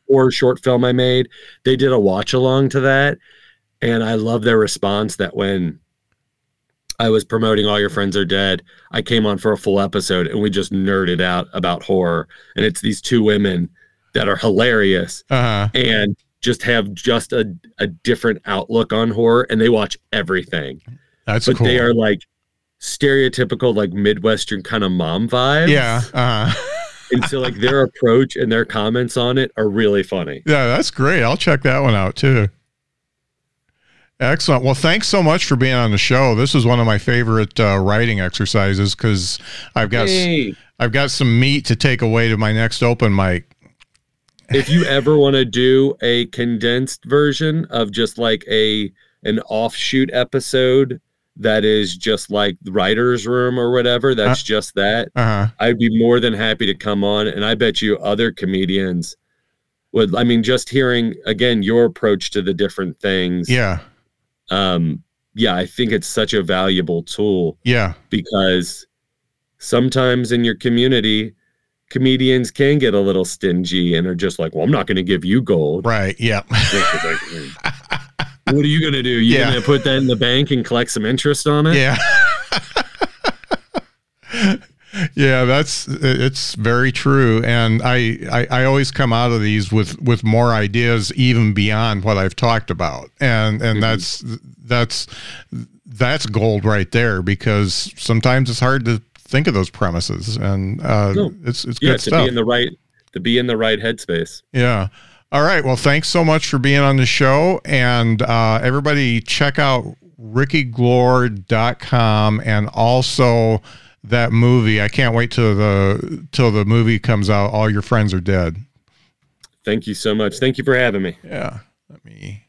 or short film I made. They did a watch along to that. And I love their response that when I was promoting All Your Friends Are Dead, I came on for a full episode and we just nerded out about horror. And it's these two women that are hilarious uh-huh. and just have just a, a different outlook on horror, and they watch everything. That's but cool. They are like stereotypical, like Midwestern kind of mom vibes. Yeah. Uh-huh. And so like their approach and their comments on it are really funny. Yeah, that's great. I'll check that one out too. Excellent. Well, thanks so much for being on the show. This is one of my favorite uh, writing exercises, because I've got hey. s- I've got some meat to take away to my next open mic. If you ever want to do a condensed version of just like a an offshoot episode that is just like the writer's room or whatever, that's uh, just that, uh-huh. I'd be more than happy to come on. And I bet you other comedians would. I mean, just hearing, again, your approach to the different things. Yeah. Um, yeah, I think it's such a valuable tool. Yeah. Because sometimes in your community, comedians can get a little stingy and are just like, well, I'm not going to give you gold. Right. Yeah. What are you going to do? You're yeah. going to put that in the bank and collect some interest on it? Yeah. Yeah, that's, it's very true. And I, I, I always come out of these with, with more ideas, even beyond what I've talked about. And, and mm-hmm. that's, that's, that's gold right there, because sometimes it's hard to think of those premises, and uh, no. it's, it's yeah, good to stuff. Be in the right, to be in the right headspace. Yeah. All right. Well, thanks so much for being on the show, and uh, everybody check out Ricky Glore dot com, and also that movie. I can't wait till the till the movie comes out. All Your Friends Are Dead. Thank you so much. Thank you for having me. Yeah. Let me